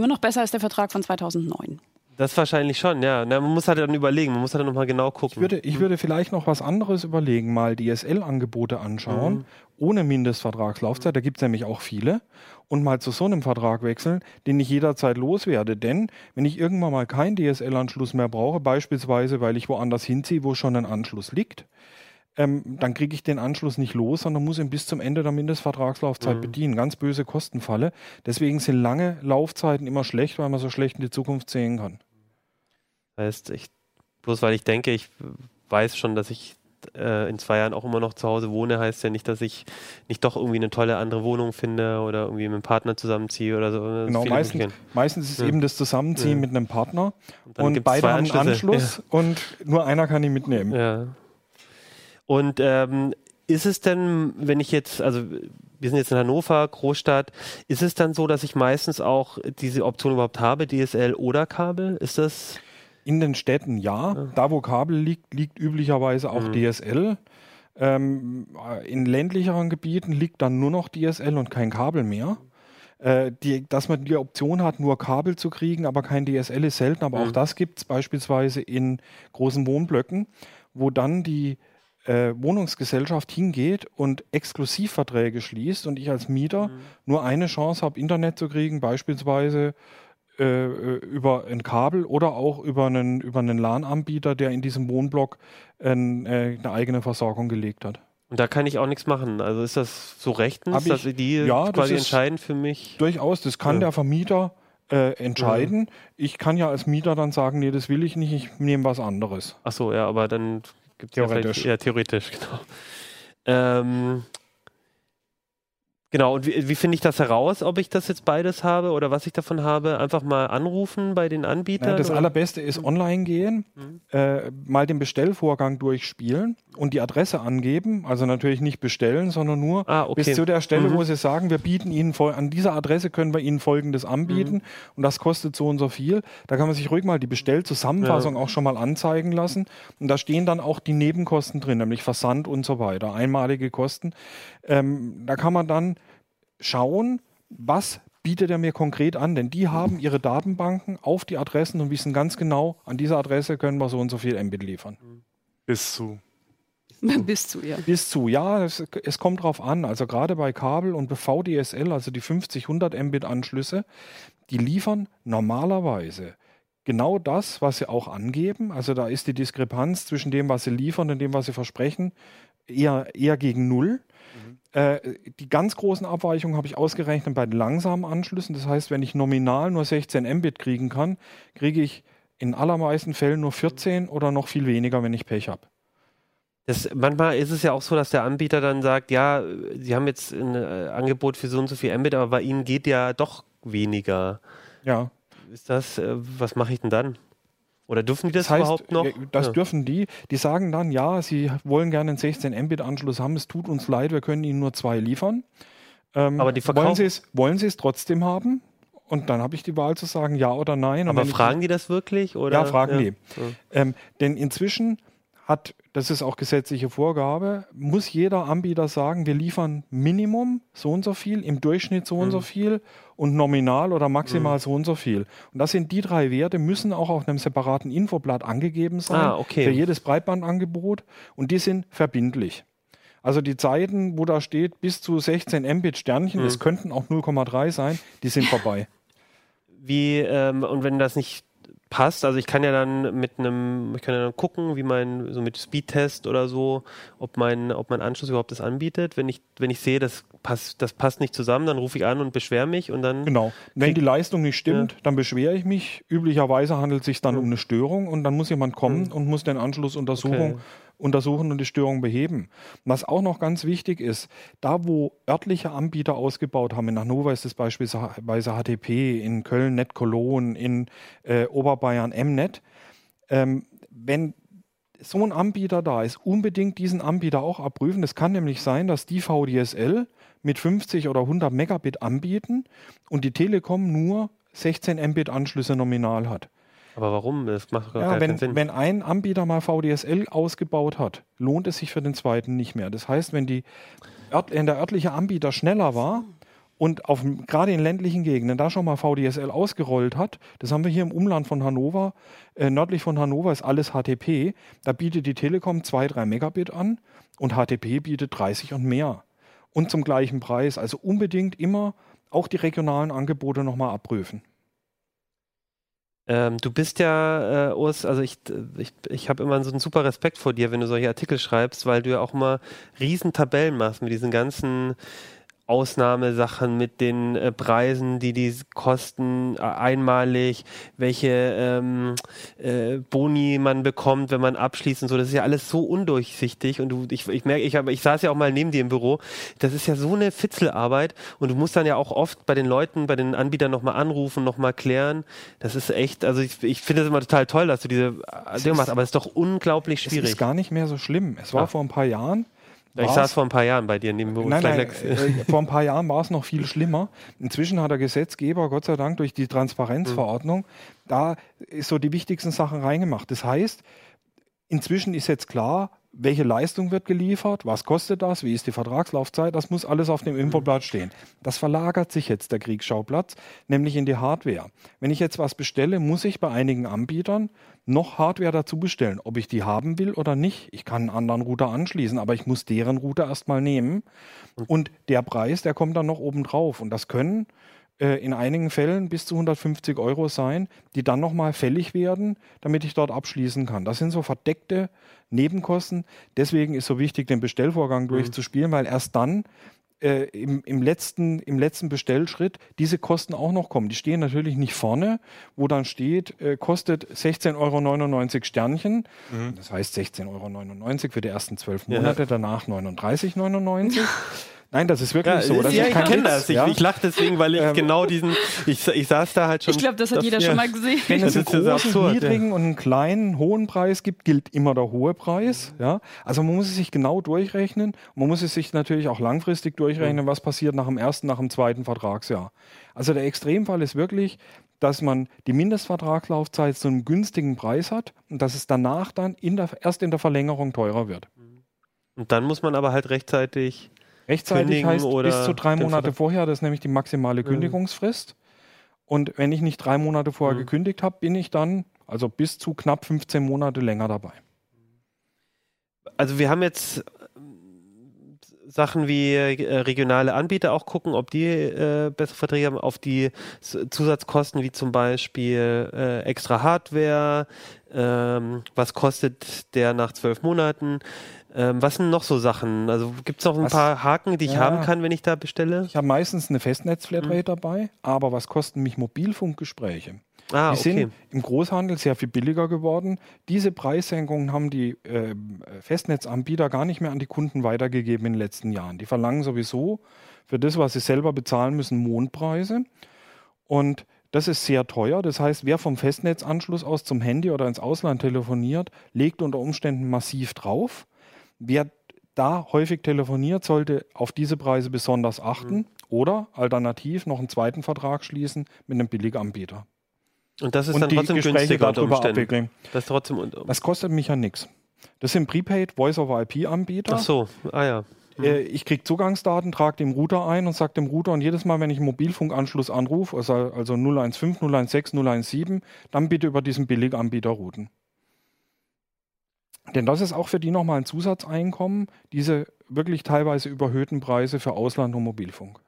noch besser als der Vertrag von 2009. Das wahrscheinlich schon, ja. Na, man muss halt dann überlegen, man muss halt nochmal genau gucken. Ich würde vielleicht noch was anderes überlegen, mal DSL-Angebote anschauen, ohne Mindestvertragslaufzeit, da gibt es nämlich auch viele, und mal zu so einem Vertrag wechseln, den ich jederzeit loswerde. Denn wenn ich irgendwann mal keinen DSL-Anschluss mehr brauche, beispielsweise, weil ich woanders hinziehe, wo schon ein Anschluss liegt, dann kriege ich den Anschluss nicht los, sondern muss ihn bis zum Ende der Mindestvertragslaufzeit bedienen. Ganz böse Kostenfalle. Deswegen sind lange Laufzeiten immer schlecht, weil man so schlecht in die Zukunft sehen kann. Das heißt, bloß weil ich denke, ich weiß schon, dass ich in 2 Jahren auch immer noch zu Hause wohne, heißt ja nicht, dass ich nicht doch irgendwie eine tolle andere Wohnung finde oder irgendwie mit einem Partner zusammenziehe oder so. Genau, meistens ist eben das Zusammenziehen mit einem Partner und beide haben einen Anschluss und nur einer kann ihn mitnehmen. Ja. Und ist es denn, wenn ich jetzt, also wir sind jetzt in Hannover, Großstadt, ist es dann so, dass ich meistens auch diese Option überhaupt habe, DSL oder Kabel? Ist das... In den Städten ja. Da, wo Kabel liegt, liegt üblicherweise auch DSL. In ländlicheren Gebieten liegt dann nur noch DSL und kein Kabel mehr. Dass man die Option hat, nur Kabel zu kriegen, aber kein DSL ist selten. Aber auch das gibt es beispielsweise in großen Wohnblöcken, wo dann die Wohnungsgesellschaft hingeht und Exklusivverträge schließt und ich als Mieter nur eine Chance habe, Internet zu kriegen, beispielsweise über ein Kabel oder auch über einen LAN-Anbieter, der in diesem Wohnblock eine eigene Versorgung gelegt hat. Und da kann ich auch nichts machen. Also ist das so rechtens, dass die quasi entscheiden für mich? Durchaus, das kann der Vermieter entscheiden. Ich kann ja als Mieter dann sagen, nee, das will ich nicht, ich nehme was anderes. Ach so, ja, aber dann gibt es ja vielleicht... Ja, theoretisch, genau. Genau, und wie finde ich das heraus, ob ich das jetzt beides habe oder was ich davon habe? Einfach mal anrufen bei den Anbietern? Ja, das Allerbeste ist online gehen, mal den Bestellvorgang durchspielen und die Adresse angeben. Also natürlich nicht bestellen, sondern nur bis zu der Stelle, wo sie sagen, wir bieten Ihnen an dieser Adresse können wir Ihnen Folgendes anbieten und das kostet so und so viel. Da kann man sich ruhig mal die Bestellzusammenfassung auch schon mal anzeigen lassen. Und da stehen dann auch die Nebenkosten drin, nämlich Versand und so weiter, einmalige Kosten. Da kann man dann schauen, was bietet er mir konkret an, denn die haben ihre Datenbanken auf die Adressen und wissen ganz genau, an dieser Adresse können wir so und so viel Mbit liefern. Bis zu, ja. Es kommt drauf an, also gerade bei Kabel und VDSL, also die 50-100 Mbit Anschlüsse, die liefern normalerweise genau das, was sie auch angeben, also da ist die Diskrepanz zwischen dem, was sie liefern und dem, was sie versprechen, eher gegen Null. Die ganz großen Abweichungen habe ich ausgerechnet bei den langsamen Anschlüssen. Das heißt, wenn ich nominal nur 16 Mbit kriegen kann, kriege ich in allermeisten Fällen nur 14 oder noch viel weniger, wenn ich Pech habe. Manchmal ist es ja auch so, dass der Anbieter dann sagt, ja, Sie haben jetzt ein Angebot für so und so viel Mbit, aber bei Ihnen geht ja doch weniger. Ja. Ist das, was mache ich denn dann? Oder dürfen die das überhaupt noch? Das dürfen die. Die sagen dann, ja, sie wollen gerne einen 16-Mbit-Anschluss haben. Es tut uns leid, wir können ihnen nur 2 liefern. Aber die wollen sie es trotzdem haben? Und dann habe ich die Wahl zu sagen, ja oder nein. Aber fragen die das wirklich? Oder? Ja, fragen die. Denn inzwischen das ist auch gesetzliche Vorgabe, muss jeder Anbieter sagen, wir liefern Minimum so und so viel, im Durchschnitt so und so viel und nominal oder maximal so und so viel. Und das sind die 3 Werte, müssen auch auf einem separaten Infoblatt angegeben sein, für jedes Breitbandangebot und die sind verbindlich. Also die Zeiten, wo da steht, bis zu 16 Mbit Sternchen, das könnten auch 0,3 sein, die sind vorbei. Und wenn das nicht passt, also ich kann ja dann gucken, wie mit Speedtest oder so, ob mein Anschluss überhaupt das anbietet. Wenn ich sehe, das passt nicht zusammen, dann rufe ich an und beschwere mich und dann... Genau. Wenn die Leistung nicht stimmt, dann beschwere ich mich. Üblicherweise handelt es sich dann um eine Störung und dann muss jemand kommen und muss den Anschluss untersuchen und die Störung beheben. Was auch noch ganz wichtig ist, da wo örtliche Anbieter ausgebaut haben, in Hannover ist es beispielsweise HTP, in Köln NET Cologne, in Oberbayern MNET, wenn so ein Anbieter da ist, unbedingt diesen Anbieter auch abprüfen. Es kann nämlich sein, dass die VDSL mit 50 oder 100 Megabit anbieten und die Telekom nur 16 Mbit Anschlüsse nominal hat. Aber warum? Das macht gar keinen Sinn. Wenn ein Anbieter mal VDSL ausgebaut hat, lohnt es sich für den zweiten nicht mehr. Das heißt, wenn der örtliche Anbieter schneller war und gerade in ländlichen Gegenden da schon mal VDSL ausgerollt hat, das haben wir hier im Umland von Hannover, nördlich von Hannover ist alles HTP, da bietet die Telekom 2-3 Megabit an und HTP bietet 30 und mehr. Und zum gleichen Preis. Also unbedingt immer auch die regionalen Angebote nochmal abprüfen. Du bist ja, Urs, also ich habe immer so einen super Respekt vor dir, wenn du solche Artikel schreibst, weil du ja auch immer riesen Tabellen machst mit diesen ganzen Ausnahmesachen mit den Preisen, die kosten einmalig, welche Boni man bekommt, wenn man abschließt und so. Das ist ja alles so undurchsichtig und ich saß ja auch mal neben dir im Büro. Das ist ja so eine Fitzelarbeit und du musst dann ja auch oft bei den Leuten, bei den Anbietern nochmal anrufen, nochmal klären. Das ist echt, also ich finde das immer total toll, dass du diese Dinge machst, aber es ist doch unglaublich schwierig. Es ist gar nicht mehr so schlimm. Es war vor ein paar Jahren. Ich saß vor ein paar Jahren bei dir in dem Büro. Nein, vor ein paar Jahren war es noch viel schlimmer. Inzwischen hat der Gesetzgeber, Gott sei Dank, durch die Transparenzverordnung, da ist so die wichtigsten Sachen reingemacht. Das heißt, inzwischen ist jetzt klar, welche Leistung wird geliefert, was kostet das, wie ist die Vertragslaufzeit, das muss alles auf dem Infoblatt stehen. Das verlagert sich jetzt der Kriegsschauplatz, nämlich in die Hardware. Wenn ich jetzt was bestelle, muss ich bei einigen Anbietern noch Hardware dazu bestellen, ob ich die haben will oder nicht. Ich kann einen anderen Router anschließen, aber ich muss deren Router erstmal nehmen und der Preis, der kommt dann noch oben drauf und das können in einigen Fällen bis zu 150 € sein, die dann nochmal fällig werden, damit ich dort abschließen kann. Das sind so verdeckte Nebenkosten. Deswegen ist so wichtig, den Bestellvorgang durchzuspielen, weil erst dann im letzten Bestellschritt diese Kosten auch noch kommen. Die stehen natürlich nicht vorne, wo dann steht, kostet 16,99 € Sternchen. Das heißt 16,99 € für die ersten 12 Monate, danach 39,99 €. Nein, das ist wirklich so. Das ist kein Witz, das. Ich lache deswegen, weil ich genau diesen... Ich saß da halt schon... Ich glaube, das hat jeder schon mal gesehen. Wenn es einen großen, niedrigen und einen kleinen, hohen Preis gibt, gilt immer der hohe Preis. Ja? Also man muss es sich genau durchrechnen. Man muss es sich natürlich auch langfristig durchrechnen, was passiert nach dem ersten, nach dem zweiten Vertragsjahr. Also der Extremfall ist wirklich, dass man die Mindestvertragslaufzeit zu einem günstigen Preis hat und dass es danach dann erst in der Verlängerung teurer wird. Und dann muss man aber halt rechtzeitig... Rechtzeitig heißt bis zu 3 Monate vorher, das ist nämlich die maximale Kündigungsfrist. Und wenn ich nicht 3 Monate vorher gekündigt habe, bin ich dann also bis zu knapp 15 Monate länger dabei. Also wir haben jetzt Sachen wie regionale Anbieter auch gucken, ob die bessere Verträge haben, auf die Zusatzkosten wie zum Beispiel extra Hardware, was kostet der nach 12 Monaten, was sind noch so Sachen? Also gibt es noch ein paar Haken, die ich haben kann, wenn ich da bestelle? Ich habe meistens eine Festnetz-Flatrate dabei, aber was kosten mich Mobilfunkgespräche? Die sind im Großhandel sehr viel billiger geworden. Diese Preissenkungen haben die Festnetzanbieter gar nicht mehr an die Kunden weitergegeben in den letzten Jahren. Die verlangen sowieso für das, was sie selber bezahlen müssen, Mondpreise. Und das ist sehr teuer. Das heißt, wer vom Festnetzanschluss aus zum Handy oder ins Ausland telefoniert, legt unter Umständen massiv drauf. Wer da häufig telefoniert, sollte auf diese Preise besonders achten oder alternativ noch einen zweiten Vertrag schließen mit einem Billiganbieter. Und das ist und dann trotzdem günstiger unter Umständen. Das kostet mich ja nichts. Das sind Prepaid Voice-over-IP-Anbieter. Ach so, ich kriege Zugangsdaten, trage dem Router ein und sage dem Router, und jedes Mal, wenn ich einen Mobilfunkanschluss anrufe, also 015, 016, 017, dann bitte über diesen Billiganbieter routen. Denn das ist auch für die nochmal ein Zusatzeinkommen, diese wirklich teilweise überhöhten Preise für Ausland und Mobilfunk.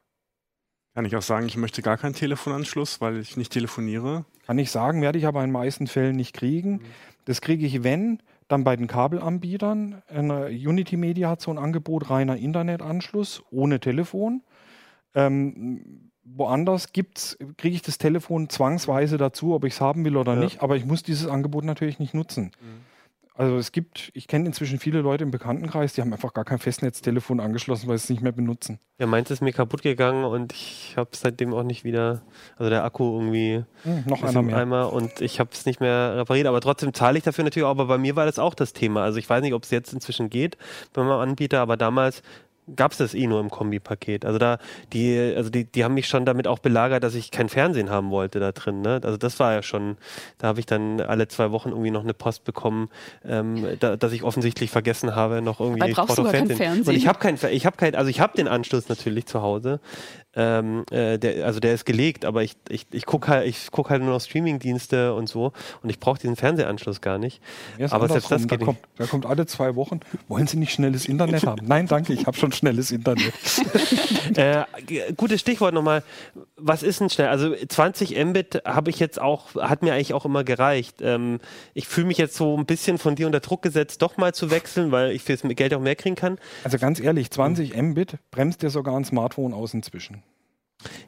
Kann ich auch sagen, ich möchte gar keinen Telefonanschluss, weil ich nicht telefoniere? Kann ich sagen, werde ich aber in den meisten Fällen nicht kriegen. Das kriege ich, wenn, dann bei den Kabelanbietern. Unity Media hat so ein Angebot, reiner Internetanschluss, ohne Telefon. Woanders kriege ich das Telefon zwangsweise dazu, ob ich es haben will oder nicht. Aber ich muss dieses Angebot natürlich nicht nutzen. Also ich kenne inzwischen viele Leute im Bekanntenkreis, die haben einfach gar kein Festnetztelefon angeschlossen, weil sie es nicht mehr benutzen. Ja, meins ist mir kaputt gegangen und ich habe es seitdem auch nicht wieder, also der Akku irgendwie noch einmal und ich habe es nicht mehr repariert, aber trotzdem zahle ich dafür natürlich auch, aber bei mir war das auch das Thema. Also ich weiß nicht, ob es jetzt inzwischen geht bei meinem Anbieter, aber damals gab es das nur im Kombipaket. Also die haben mich schon damit auch belagert, dass ich kein Fernsehen haben wollte da drin. Ne? Also das war ja schon, da habe ich dann alle 2 Wochen irgendwie noch eine Post bekommen, dass ich offensichtlich vergessen habe, noch irgendwie... Weil brauchst du gar kein Fernsehen. Und ich habe den Anschluss natürlich zu Hause. Der ist gelegt, aber ich guck halt nur noch Streamingdienste und so und ich brauche diesen Fernsehanschluss gar nicht. Aber selbst das geht nicht. Da kommt alle 2 Wochen, wollen Sie nicht schnelles Internet haben? Nein, danke, ich habe schon schnelles Internet. Gutes Stichwort nochmal. was ist denn schnell? Also 20 Mbit habe ich jetzt auch, hat mir eigentlich auch immer gereicht. Ich fühle mich jetzt so ein bisschen von dir unter Druck gesetzt, doch mal zu wechseln, weil ich fürs Geld auch mehr kriegen kann. Also ganz ehrlich, 20 Mbit bremst dir sogar ein Smartphone aus inzwischen.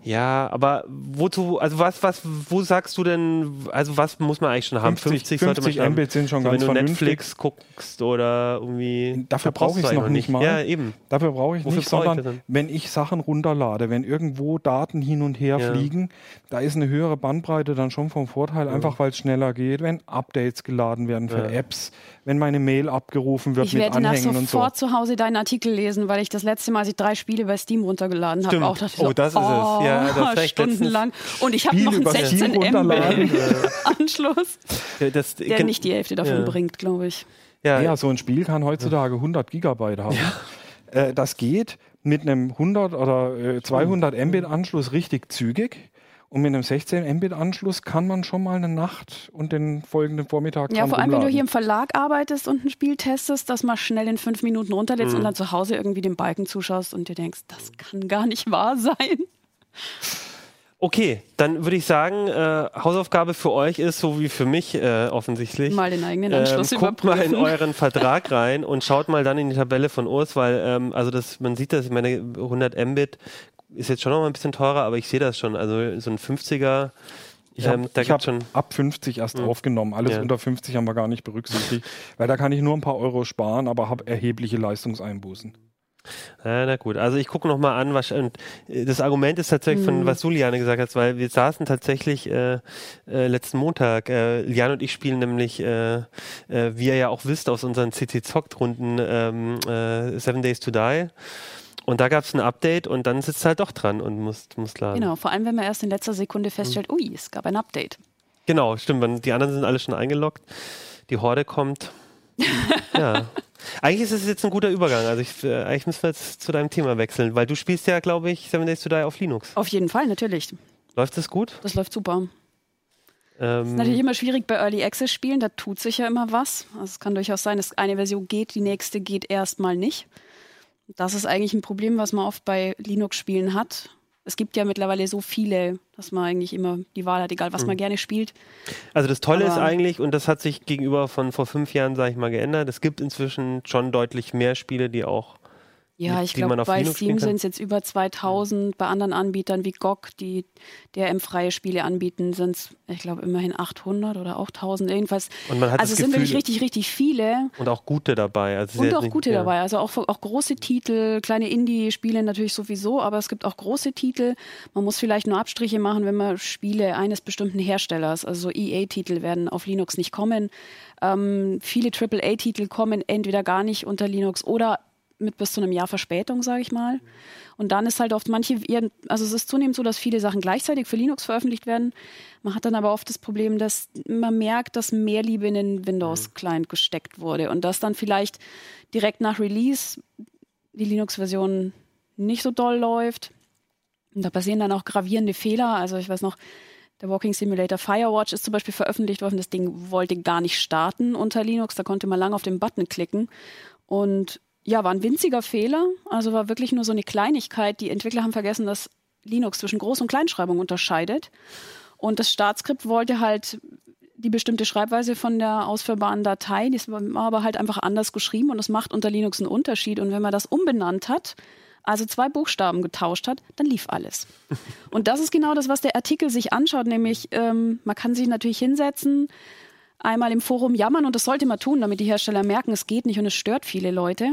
Ja, aber wozu, also wo sagst du denn, also was muss man eigentlich schon haben? 50 sollte man schon haben. 50 Mbit sind schon ganz vernünftig. Wenn du Netflix guckst oder irgendwie... Dafür brauche ich es noch nicht mal. Ja, eben. Dafür brauche ich nicht, sondern wenn ich Sachen runterlade, wenn irgendwo Daten hin und her fliegen, da ist eine höhere Bandbreite dann schon vom Vorteil, einfach weil es schneller geht, wenn Updates geladen werden für Apps, wenn meine Mail abgerufen wird mit Anhängen und so. Ich werde sofort zu Hause deinen Artikel lesen, weil ich das letzte Mal, als ich 3 Spiele bei Steam runtergeladen habe, auch dachte, oh, das ist es. Ja, das stundenlang. Und ich habe noch einen 16 MB Anschluss, der nicht die Hälfte davon bringt, glaube ich. Ja, so ein Spiel kann heutzutage 100 Gigabyte haben. Ja. Das geht mit einem 100 oder 200 Mbit Anschluss richtig zügig. Und mit einem 16 Mbit Anschluss kann man schon mal eine Nacht und den folgenden Vormittag dran rumladen. Ja, vor allem, wenn du hier im Verlag arbeitest und ein Spiel testest, das mal schnell in 5 Minuten runterlädst und dann zu Hause irgendwie den Balken zuschaust und dir denkst, das kann gar nicht wahr sein. Okay, dann würde ich sagen, Hausaufgabe für euch ist, so wie für mich offensichtlich, mal den eigenen Anschluss guckt überprüfen. Mal in euren Vertrag rein und schaut mal dann in die Tabelle von Urs, weil also das, man sieht das, ich meine, 100 Mbit ist jetzt schon noch mal ein bisschen teurer, aber ich sehe das schon, also so ein 50er... Ich habe ab 50 erst draufgenommen. Alles unter 50 haben wir gar nicht berücksichtigt, weil da kann ich nur ein paar Euro sparen, aber habe erhebliche Leistungseinbußen. Na gut, also ich gucke nochmal an, und das Argument ist tatsächlich von was du, Liane, gesagt hast, weil wir saßen tatsächlich letzten Montag, Liane und ich spielen nämlich, wie ihr ja auch wisst, aus unseren CC-Zockt-Runden Seven Days to Die. Und da gab es ein Update und dann sitzt halt doch dran und musst laden. Genau, vor allem, wenn man erst in letzter Sekunde feststellt, ui, es gab ein Update. Genau, stimmt, die anderen sind alle schon eingeloggt, die Horde kommt. Ja. Eigentlich ist es jetzt ein guter Übergang, also eigentlich müssen wir jetzt zu deinem Thema wechseln, weil du spielst ja, glaube ich, Seven Days to Die auf Linux. Auf jeden Fall, natürlich. Läuft das gut? Das läuft super. Ist natürlich immer schwierig bei Early Access Spielen, da tut sich ja immer was. Also es kann durchaus sein, dass eine Version geht, die nächste geht erstmal nicht. Das ist eigentlich ein Problem, was man oft bei Linux-Spielen hat. Es gibt ja mittlerweile so viele, dass man eigentlich immer die Wahl hat, egal was man gerne spielt. Also das Tolle ist eigentlich, und das hat sich gegenüber von vor 5 Jahren, sage ich mal, geändert, es gibt inzwischen schon deutlich mehr Spiele, die auch ich glaube, bei Steam sind es jetzt über 2000, bei anderen Anbietern wie GOG, die DRM-freie Spiele anbieten, sind es, ich glaube, immerhin 800 oder auch 1000, jedenfalls. Und man hat also das sind Gefühl, wirklich richtig, richtig viele. Und auch gute dabei. Also dabei, also auch große Titel, kleine Indie-Spiele natürlich sowieso, aber es gibt auch große Titel. Man muss vielleicht nur Abstriche machen, wenn man Spiele eines bestimmten Herstellers, also so EA-Titel werden auf Linux nicht kommen. Viele AAA-Titel kommen entweder gar nicht unter Linux oder mit bis zu einem Jahr Verspätung, sage ich mal. Und dann ist halt oft also es ist zunehmend so, dass viele Sachen gleichzeitig für Linux veröffentlicht werden. Man hat dann aber oft das Problem, dass man merkt, dass mehr Liebe in den Windows-Client gesteckt wurde und dass dann vielleicht direkt nach Release die Linux-Version nicht so doll läuft. Und da passieren dann auch gravierende Fehler. Also ich weiß noch, der Walking Simulator Firewatch ist zum Beispiel veröffentlicht worden. Das Ding wollte gar nicht starten unter Linux. Da konnte man lange auf den Button klicken und ja, war ein winziger Fehler, also war wirklich nur so eine Kleinigkeit. Die Entwickler haben vergessen, dass Linux zwischen Groß- und Kleinschreibung unterscheidet. Und das Startskript wollte halt die bestimmte Schreibweise von der ausführbaren Datei, die war aber halt einfach anders geschrieben und das macht unter Linux einen Unterschied. Und wenn man das umbenannt hat, also 2 Buchstaben getauscht hat, dann lief alles. Und das ist genau das, was der Artikel sich anschaut, nämlich man kann sich natürlich hinsetzen, einmal im Forum jammern und das sollte man tun, damit die Hersteller merken, es geht nicht und es stört viele Leute.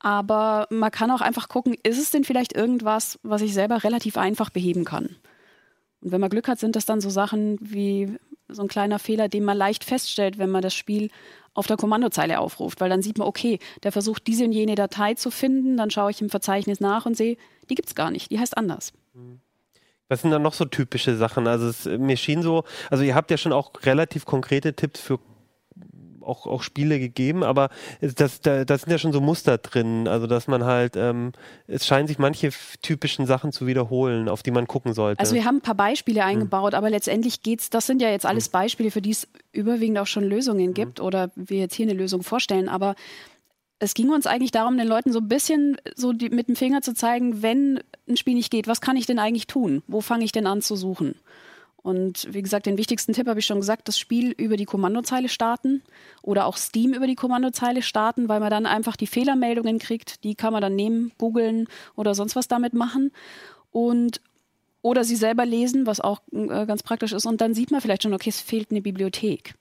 Aber man kann auch einfach gucken, ist es denn vielleicht irgendwas, was ich selber relativ einfach beheben kann? Und wenn man Glück hat, sind das dann so Sachen wie so ein kleiner Fehler, den man leicht feststellt, wenn man das Spiel auf der Kommandozeile aufruft. Weil dann sieht man, okay, der versucht, diese und jene Datei zu finden. Dann schaue ich im Verzeichnis nach und sehe, die gibt's gar nicht, die heißt anders. Was sind dann noch so typische Sachen? Also mir schien so, also ihr habt ja schon auch relativ konkrete Tipps für auch Spiele gegeben, aber da sind ja schon so Muster drin, also dass man halt, es scheinen sich manche typischen Sachen zu wiederholen, auf die man gucken sollte. Also wir haben ein paar Beispiele eingebaut, aber letztendlich das sind ja jetzt alles Beispiele, für die es überwiegend auch schon Lösungen gibt oder wir jetzt hier eine Lösung vorstellen, aber Es ging uns eigentlich darum, den Leuten so ein bisschen so mit dem Finger zu zeigen, wenn ein Spiel nicht geht, was kann ich denn eigentlich tun? Wo fange ich denn an zu suchen? Und wie gesagt, den wichtigsten Tipp habe ich schon gesagt, das Spiel über die Kommandozeile starten oder auch Steam über die Kommandozeile starten, weil man dann einfach die Fehlermeldungen kriegt, die kann man dann nehmen, googeln oder sonst was damit machen und oder sie selber lesen, was auch ganz praktisch ist und dann sieht man vielleicht schon, okay, es fehlt eine Bibliothek.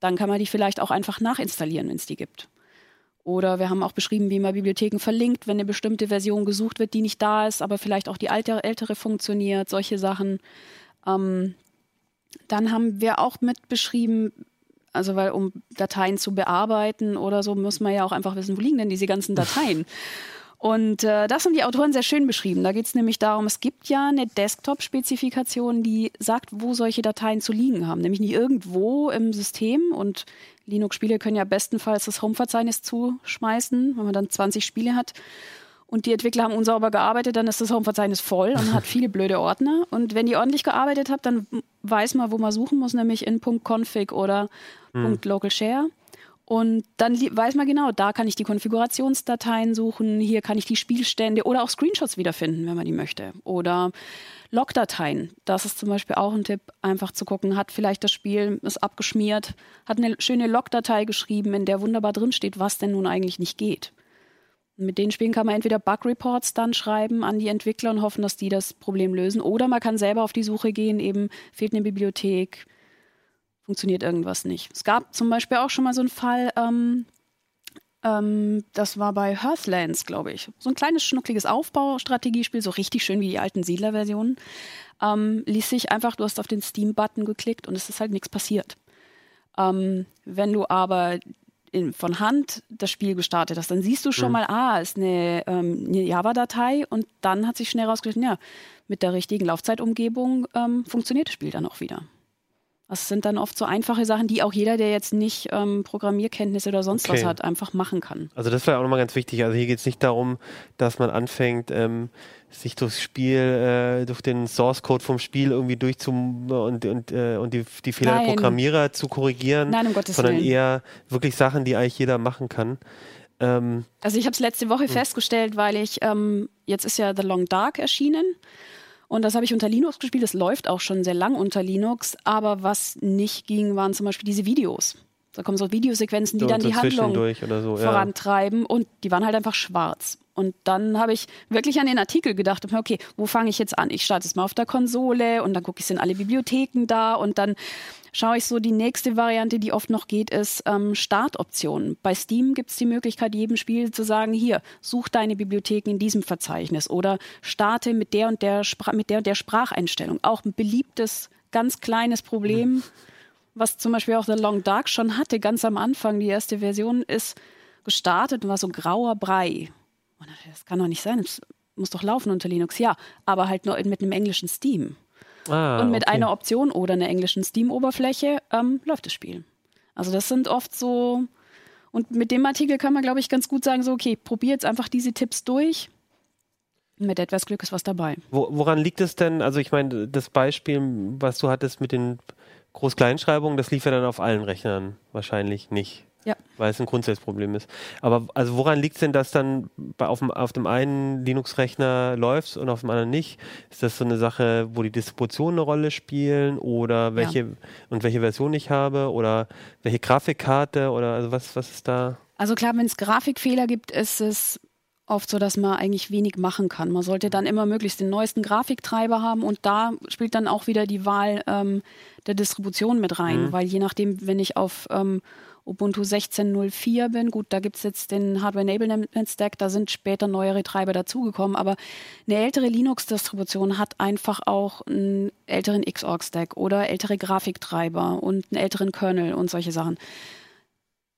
Dann kann man die vielleicht auch einfach nachinstallieren, wenn es die gibt. Oder wir haben auch beschrieben, wie man Bibliotheken verlinkt, wenn eine bestimmte Version gesucht wird, die nicht da ist, aber vielleicht auch die ältere funktioniert, solche Sachen. Dann haben wir auch mit beschrieben, also weil um Dateien zu bearbeiten oder so, muss man ja auch einfach wissen, wo liegen denn diese ganzen Dateien? Und das haben die Autoren sehr schön beschrieben. Da geht es nämlich darum, es gibt ja eine Desktop-Spezifikation, die sagt, wo solche Dateien zu liegen haben. Nämlich nicht irgendwo im System. Und Linux-Spiele können ja bestenfalls das Home-Verzeichnis zuschmeißen, wenn man dann 20 Spiele hat. Und die Entwickler haben unsauber gearbeitet, dann ist das Home-Verzeichnis voll und hat viele blöde Ordner. Und wenn die ordentlich gearbeitet habt, dann weiß man, wo man suchen muss, nämlich in .config oder .localshare. Und dann weiß man genau, da kann ich die Konfigurationsdateien suchen, hier kann ich die Spielstände oder auch Screenshots wiederfinden, wenn man die möchte. Oder Logdateien, das ist zum Beispiel auch ein Tipp, einfach zu gucken, hat vielleicht das Spiel, ist abgeschmiert, hat eine schöne Logdatei geschrieben, in der wunderbar drinsteht, was denn nun eigentlich nicht geht. Mit den Spielen kann man entweder Bug-Reports dann schreiben an die Entwickler und hoffen, dass die das Problem lösen. Oder man kann selber auf die Suche gehen, eben fehlt eine Bibliothek, funktioniert irgendwas nicht. Es gab zum Beispiel auch schon mal so einen Fall, das war bei Hearthlands, glaube ich. So ein kleines, schnuckliges Aufbaustrategiespiel, so richtig schön wie die alten Siedler-Versionen. Ließ sich einfach, du hast auf den Steam-Button geklickt und es ist halt nichts passiert. Wenn du aber von Hand das Spiel gestartet hast, dann siehst du schon mal, ist eine Java-Datei und dann hat sich schnell rausgestellt, ja, mit der richtigen Laufzeitumgebung funktioniert das Spiel dann auch wieder. Das sind dann oft so einfache Sachen, die auch jeder, der jetzt nicht Programmierkenntnisse oder sonst was hat, einfach machen kann. Also das ist vielleicht auch nochmal ganz wichtig. Also hier geht es nicht darum, dass man anfängt, sich durchs Spiel, durch den Source-Code vom Spiel irgendwie durchzum und die Fehler der Programmierer zu korrigieren, um Gottes Willen, sondern eher wirklich Sachen, die eigentlich jeder machen kann. Also ich habe es letzte Woche festgestellt, weil ich, jetzt ist ja The Long Dark erschienen. Und das habe ich unter Linux gespielt, das läuft auch schon sehr lang unter Linux, aber was nicht ging, waren zum Beispiel diese Videos. Da kommen so Videosequenzen, die dann die Handlung vorantreiben und die waren halt einfach schwarz. Und dann habe ich wirklich an den Artikel gedacht, okay, wo fange ich jetzt an? Ich starte es mal auf der Konsole und dann gucke ich, sind alle Bibliotheken da und dann schaue ich so, die nächste Variante, die oft noch geht, ist Startoptionen. Bei Steam gibt es die Möglichkeit, jedem Spiel zu sagen, hier, such deine Bibliotheken in diesem Verzeichnis oder starte mit der und der, Spracheinstellung. Auch ein beliebtes, ganz kleines Problem, was zum Beispiel auch The Long Dark schon hatte, ganz am Anfang. Die erste Version ist gestartet und war so grauer Brei. Und das kann doch nicht sein, das muss doch laufen unter Linux. Ja, aber halt nur mit einem englischen Steam. Und mit einer Option oder einer englischen Steam-Oberfläche läuft das Spiel. Also das sind oft so, und mit dem Artikel kann man, glaube ich, ganz gut sagen, so okay, probier jetzt einfach diese Tipps durch. Mit etwas Glück ist was dabei. Woran liegt es denn, also ich meine, das Beispiel, was du hattest mit den Groß-Kleinschreibungen, das lief ja dann auf allen Rechnern wahrscheinlich nicht. Ja. Weil es ein Grundsatzproblem ist. Aber also woran liegt es denn, dass dann auf dem einen Linux-Rechner läuft und auf dem anderen nicht? Ist das so eine Sache, wo die Distributionen eine Rolle spielen oder welche Version ich habe oder welche Grafikkarte oder also was ist da? Also klar, wenn es Grafikfehler gibt, ist es oft so, dass man eigentlich wenig machen kann. Man sollte dann immer möglichst den neuesten Grafiktreiber haben und da spielt dann auch wieder die Wahl der Distribution mit rein, weil je nachdem, wenn ich auf Ubuntu 16.04 bin, gut, da gibt es jetzt den Hardware-Enablement-Stack, da sind später neuere Treiber dazugekommen, aber eine ältere Linux-Distribution hat einfach auch einen älteren Xorg-Stack oder ältere Grafiktreiber und einen älteren Kernel und solche Sachen.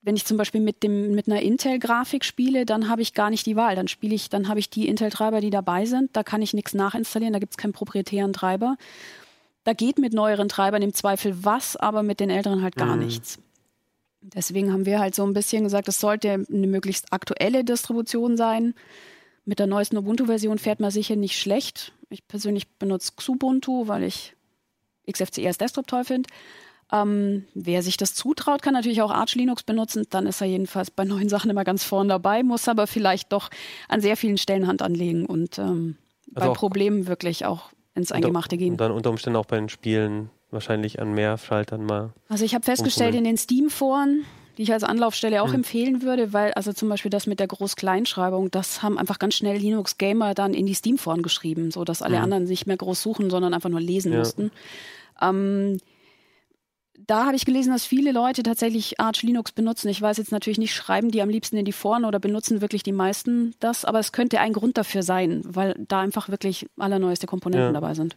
Wenn ich zum Beispiel mit einer Intel-Grafik spiele, dann habe ich gar nicht die Wahl. Dann habe ich die Intel-Treiber, die dabei sind, da kann ich nichts nachinstallieren, da gibt es keinen proprietären Treiber. Da geht mit neueren Treibern im Zweifel was, aber mit den älteren halt gar nichts. Deswegen haben wir halt so ein bisschen gesagt, es sollte eine möglichst aktuelle Distribution sein. Mit der neuesten Ubuntu-Version fährt man sicher nicht schlecht. Ich persönlich benutze Xubuntu, weil ich XFCE als Desktop toll finde. Wer sich das zutraut, kann natürlich auch Arch Linux benutzen. Dann ist er jedenfalls bei neuen Sachen immer ganz vorne dabei, muss aber vielleicht doch an sehr vielen Stellen Hand anlegen und bei Problemen wirklich auch ins Eingemachte gehen. Und dann unter Umständen auch bei den Spielen wahrscheinlich an mehr Schaltern mal. Also ich habe festgestellt in den Steam-Foren, die ich als Anlaufstelle auch empfehlen würde, weil also zum Beispiel das mit der Groß-Kleinschreibung, das haben einfach ganz schnell Linux-Gamer dann in die Steam-Foren geschrieben, sodass alle anderen nicht mehr groß suchen, sondern einfach nur lesen mussten. Da habe ich gelesen, dass viele Leute tatsächlich Arch Linux benutzen. Ich weiß jetzt natürlich nicht, schreiben die am liebsten in die Foren oder benutzen wirklich die meisten das, aber es könnte ein Grund dafür sein, weil da einfach wirklich allerneueste Komponenten dabei sind.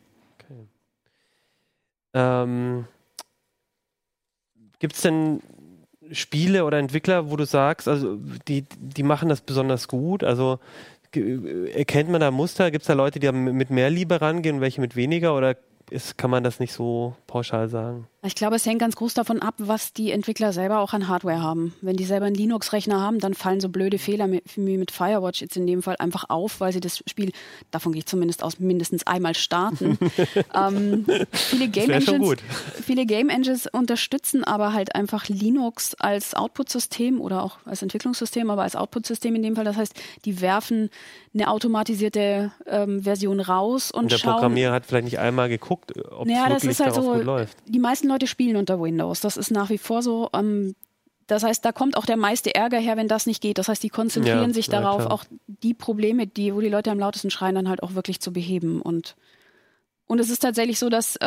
Okay. Gibt es denn Spiele oder Entwickler, wo du sagst, also die machen das besonders gut? Also erkennt man da Muster? Gibt es da Leute, die mit mehr Liebe rangehen und welche mit weniger? Oder kann man das nicht so pauschal sagen? Ich glaube, es hängt ganz groß davon ab, was die Entwickler selber auch an Hardware haben. Wenn die selber einen Linux-Rechner haben, dann fallen so blöde Fehler wie mit Firewatch jetzt in dem Fall einfach auf, weil sie das Spiel, davon gehe ich zumindest aus, mindestens einmal starten. Viele Game Engines unterstützen aber halt einfach Linux als Output-System oder auch als Entwicklungssystem, aber als Output-System in dem Fall. Das heißt, die werfen eine automatisierte Version raus und der Programmierer hat vielleicht nicht einmal geguckt, ob es wirklich halt darauf so gut läuft. Die meisten Leute spielen unter Windows. Das ist nach wie vor so. Das heißt, da kommt auch der meiste Ärger her, wenn das nicht geht. Das heißt, die konzentrieren sich darauf, auch die Probleme, wo die Leute am lautesten schreien, dann halt auch wirklich zu beheben. Und es ist tatsächlich so, dass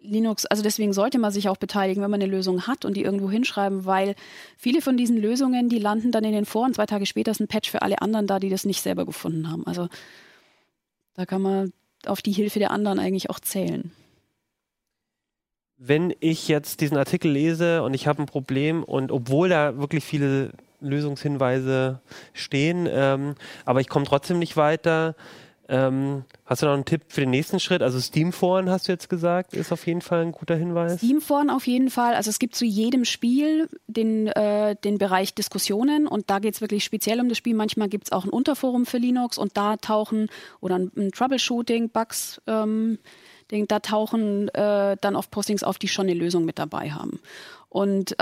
Linux, also deswegen sollte man sich auch beteiligen, wenn man eine Lösung hat und die irgendwo hinschreiben, weil viele von diesen Lösungen, die landen dann in den Foren. 2 Tage später ist ein Patch für alle anderen da, die das nicht selber gefunden haben. Also da kann man auf die Hilfe der anderen eigentlich auch zählen. Wenn ich jetzt diesen Artikel lese und ich habe ein Problem und obwohl da wirklich viele Lösungshinweise stehen, aber ich komme trotzdem nicht weiter, hast du noch einen Tipp für den nächsten Schritt? Also Steam-Foren, hast du jetzt gesagt, ist auf jeden Fall ein guter Hinweis. Steam-Foren auf jeden Fall. Also es gibt zu jedem Spiel den Bereich Diskussionen und da geht es wirklich speziell um das Spiel. Manchmal gibt es auch ein Unterforum für Linux und da tauchen oder ein Troubleshooting, Bugs, da tauchen dann oft Postings auf, die schon eine Lösung mit dabei haben. Und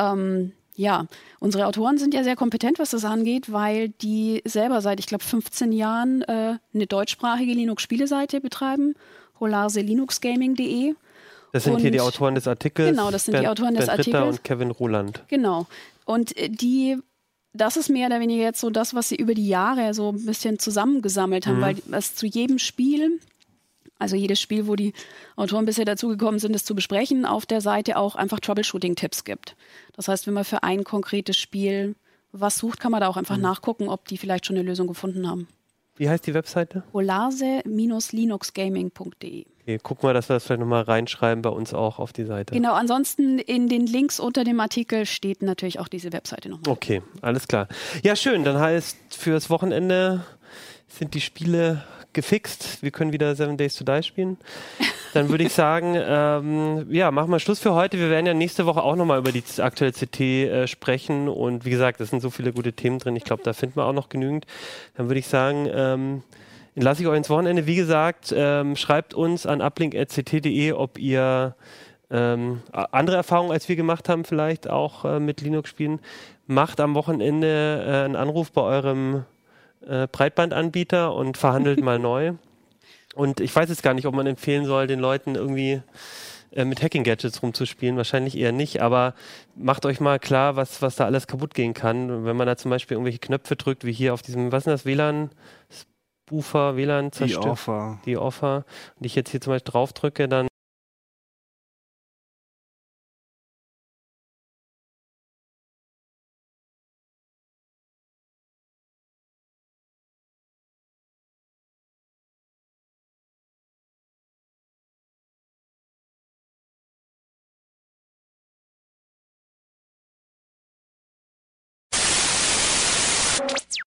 unsere Autoren sind ja sehr kompetent, was das angeht, weil die selber seit, ich glaube, 15 Jahren eine deutschsprachige Linux-Spieleseite betreiben, holarse-linuxgaming.de. Das sind hier die Autoren des Artikels. Genau, das sind die Autoren des Artikels. Ritter und Kevin Roland. Genau. Und das ist mehr oder weniger jetzt so das, was sie über die Jahre so ein bisschen zusammengesammelt haben, weil es zu jedem Spiel... Also jedes Spiel, wo die Autoren bisher dazugekommen sind, es zu besprechen, auf der Seite auch einfach Troubleshooting-Tipps gibt. Das heißt, wenn man für ein konkretes Spiel was sucht, kann man da auch einfach nachgucken, ob die vielleicht schon eine Lösung gefunden haben. Wie heißt die Webseite? holarse-linuxgaming.de. Okay, gucken wir, dass wir das vielleicht nochmal reinschreiben bei uns auch auf die Seite. Genau, ansonsten in den Links unter dem Artikel steht natürlich auch diese Webseite nochmal. Okay, alles klar. Ja, schön, dann heißt fürs Wochenende sind die Spiele gefixt. Wir können wieder 7 Days to Die spielen. Dann würde ich sagen, machen wir Schluss für heute. Wir werden ja nächste Woche auch nochmal über die aktuelle CT sprechen. Und wie gesagt, es sind so viele gute Themen drin. Ich glaube, da finden wir auch noch genügend. Dann würde ich sagen, lasse ich euch ins Wochenende. Wie gesagt, schreibt uns an uplink@ct.de, ob ihr andere Erfahrungen, als wir gemacht haben, vielleicht auch mit Linux-Spielen. Macht am Wochenende einen Anruf bei eurem Breitbandanbieter und verhandelt mal neu. Und ich weiß jetzt gar nicht, ob man empfehlen soll, den Leuten irgendwie mit Hacking-Gadgets rumzuspielen. Wahrscheinlich eher nicht, aber macht euch mal klar, was da alles kaputt gehen kann. Wenn man da zum Beispiel irgendwelche Knöpfe drückt, wie hier auf diesem, was ist das, WLAN-Spoofer, WLAN-Zerstört? Die Offer. Und ich jetzt hier zum Beispiel drauf drücke, dann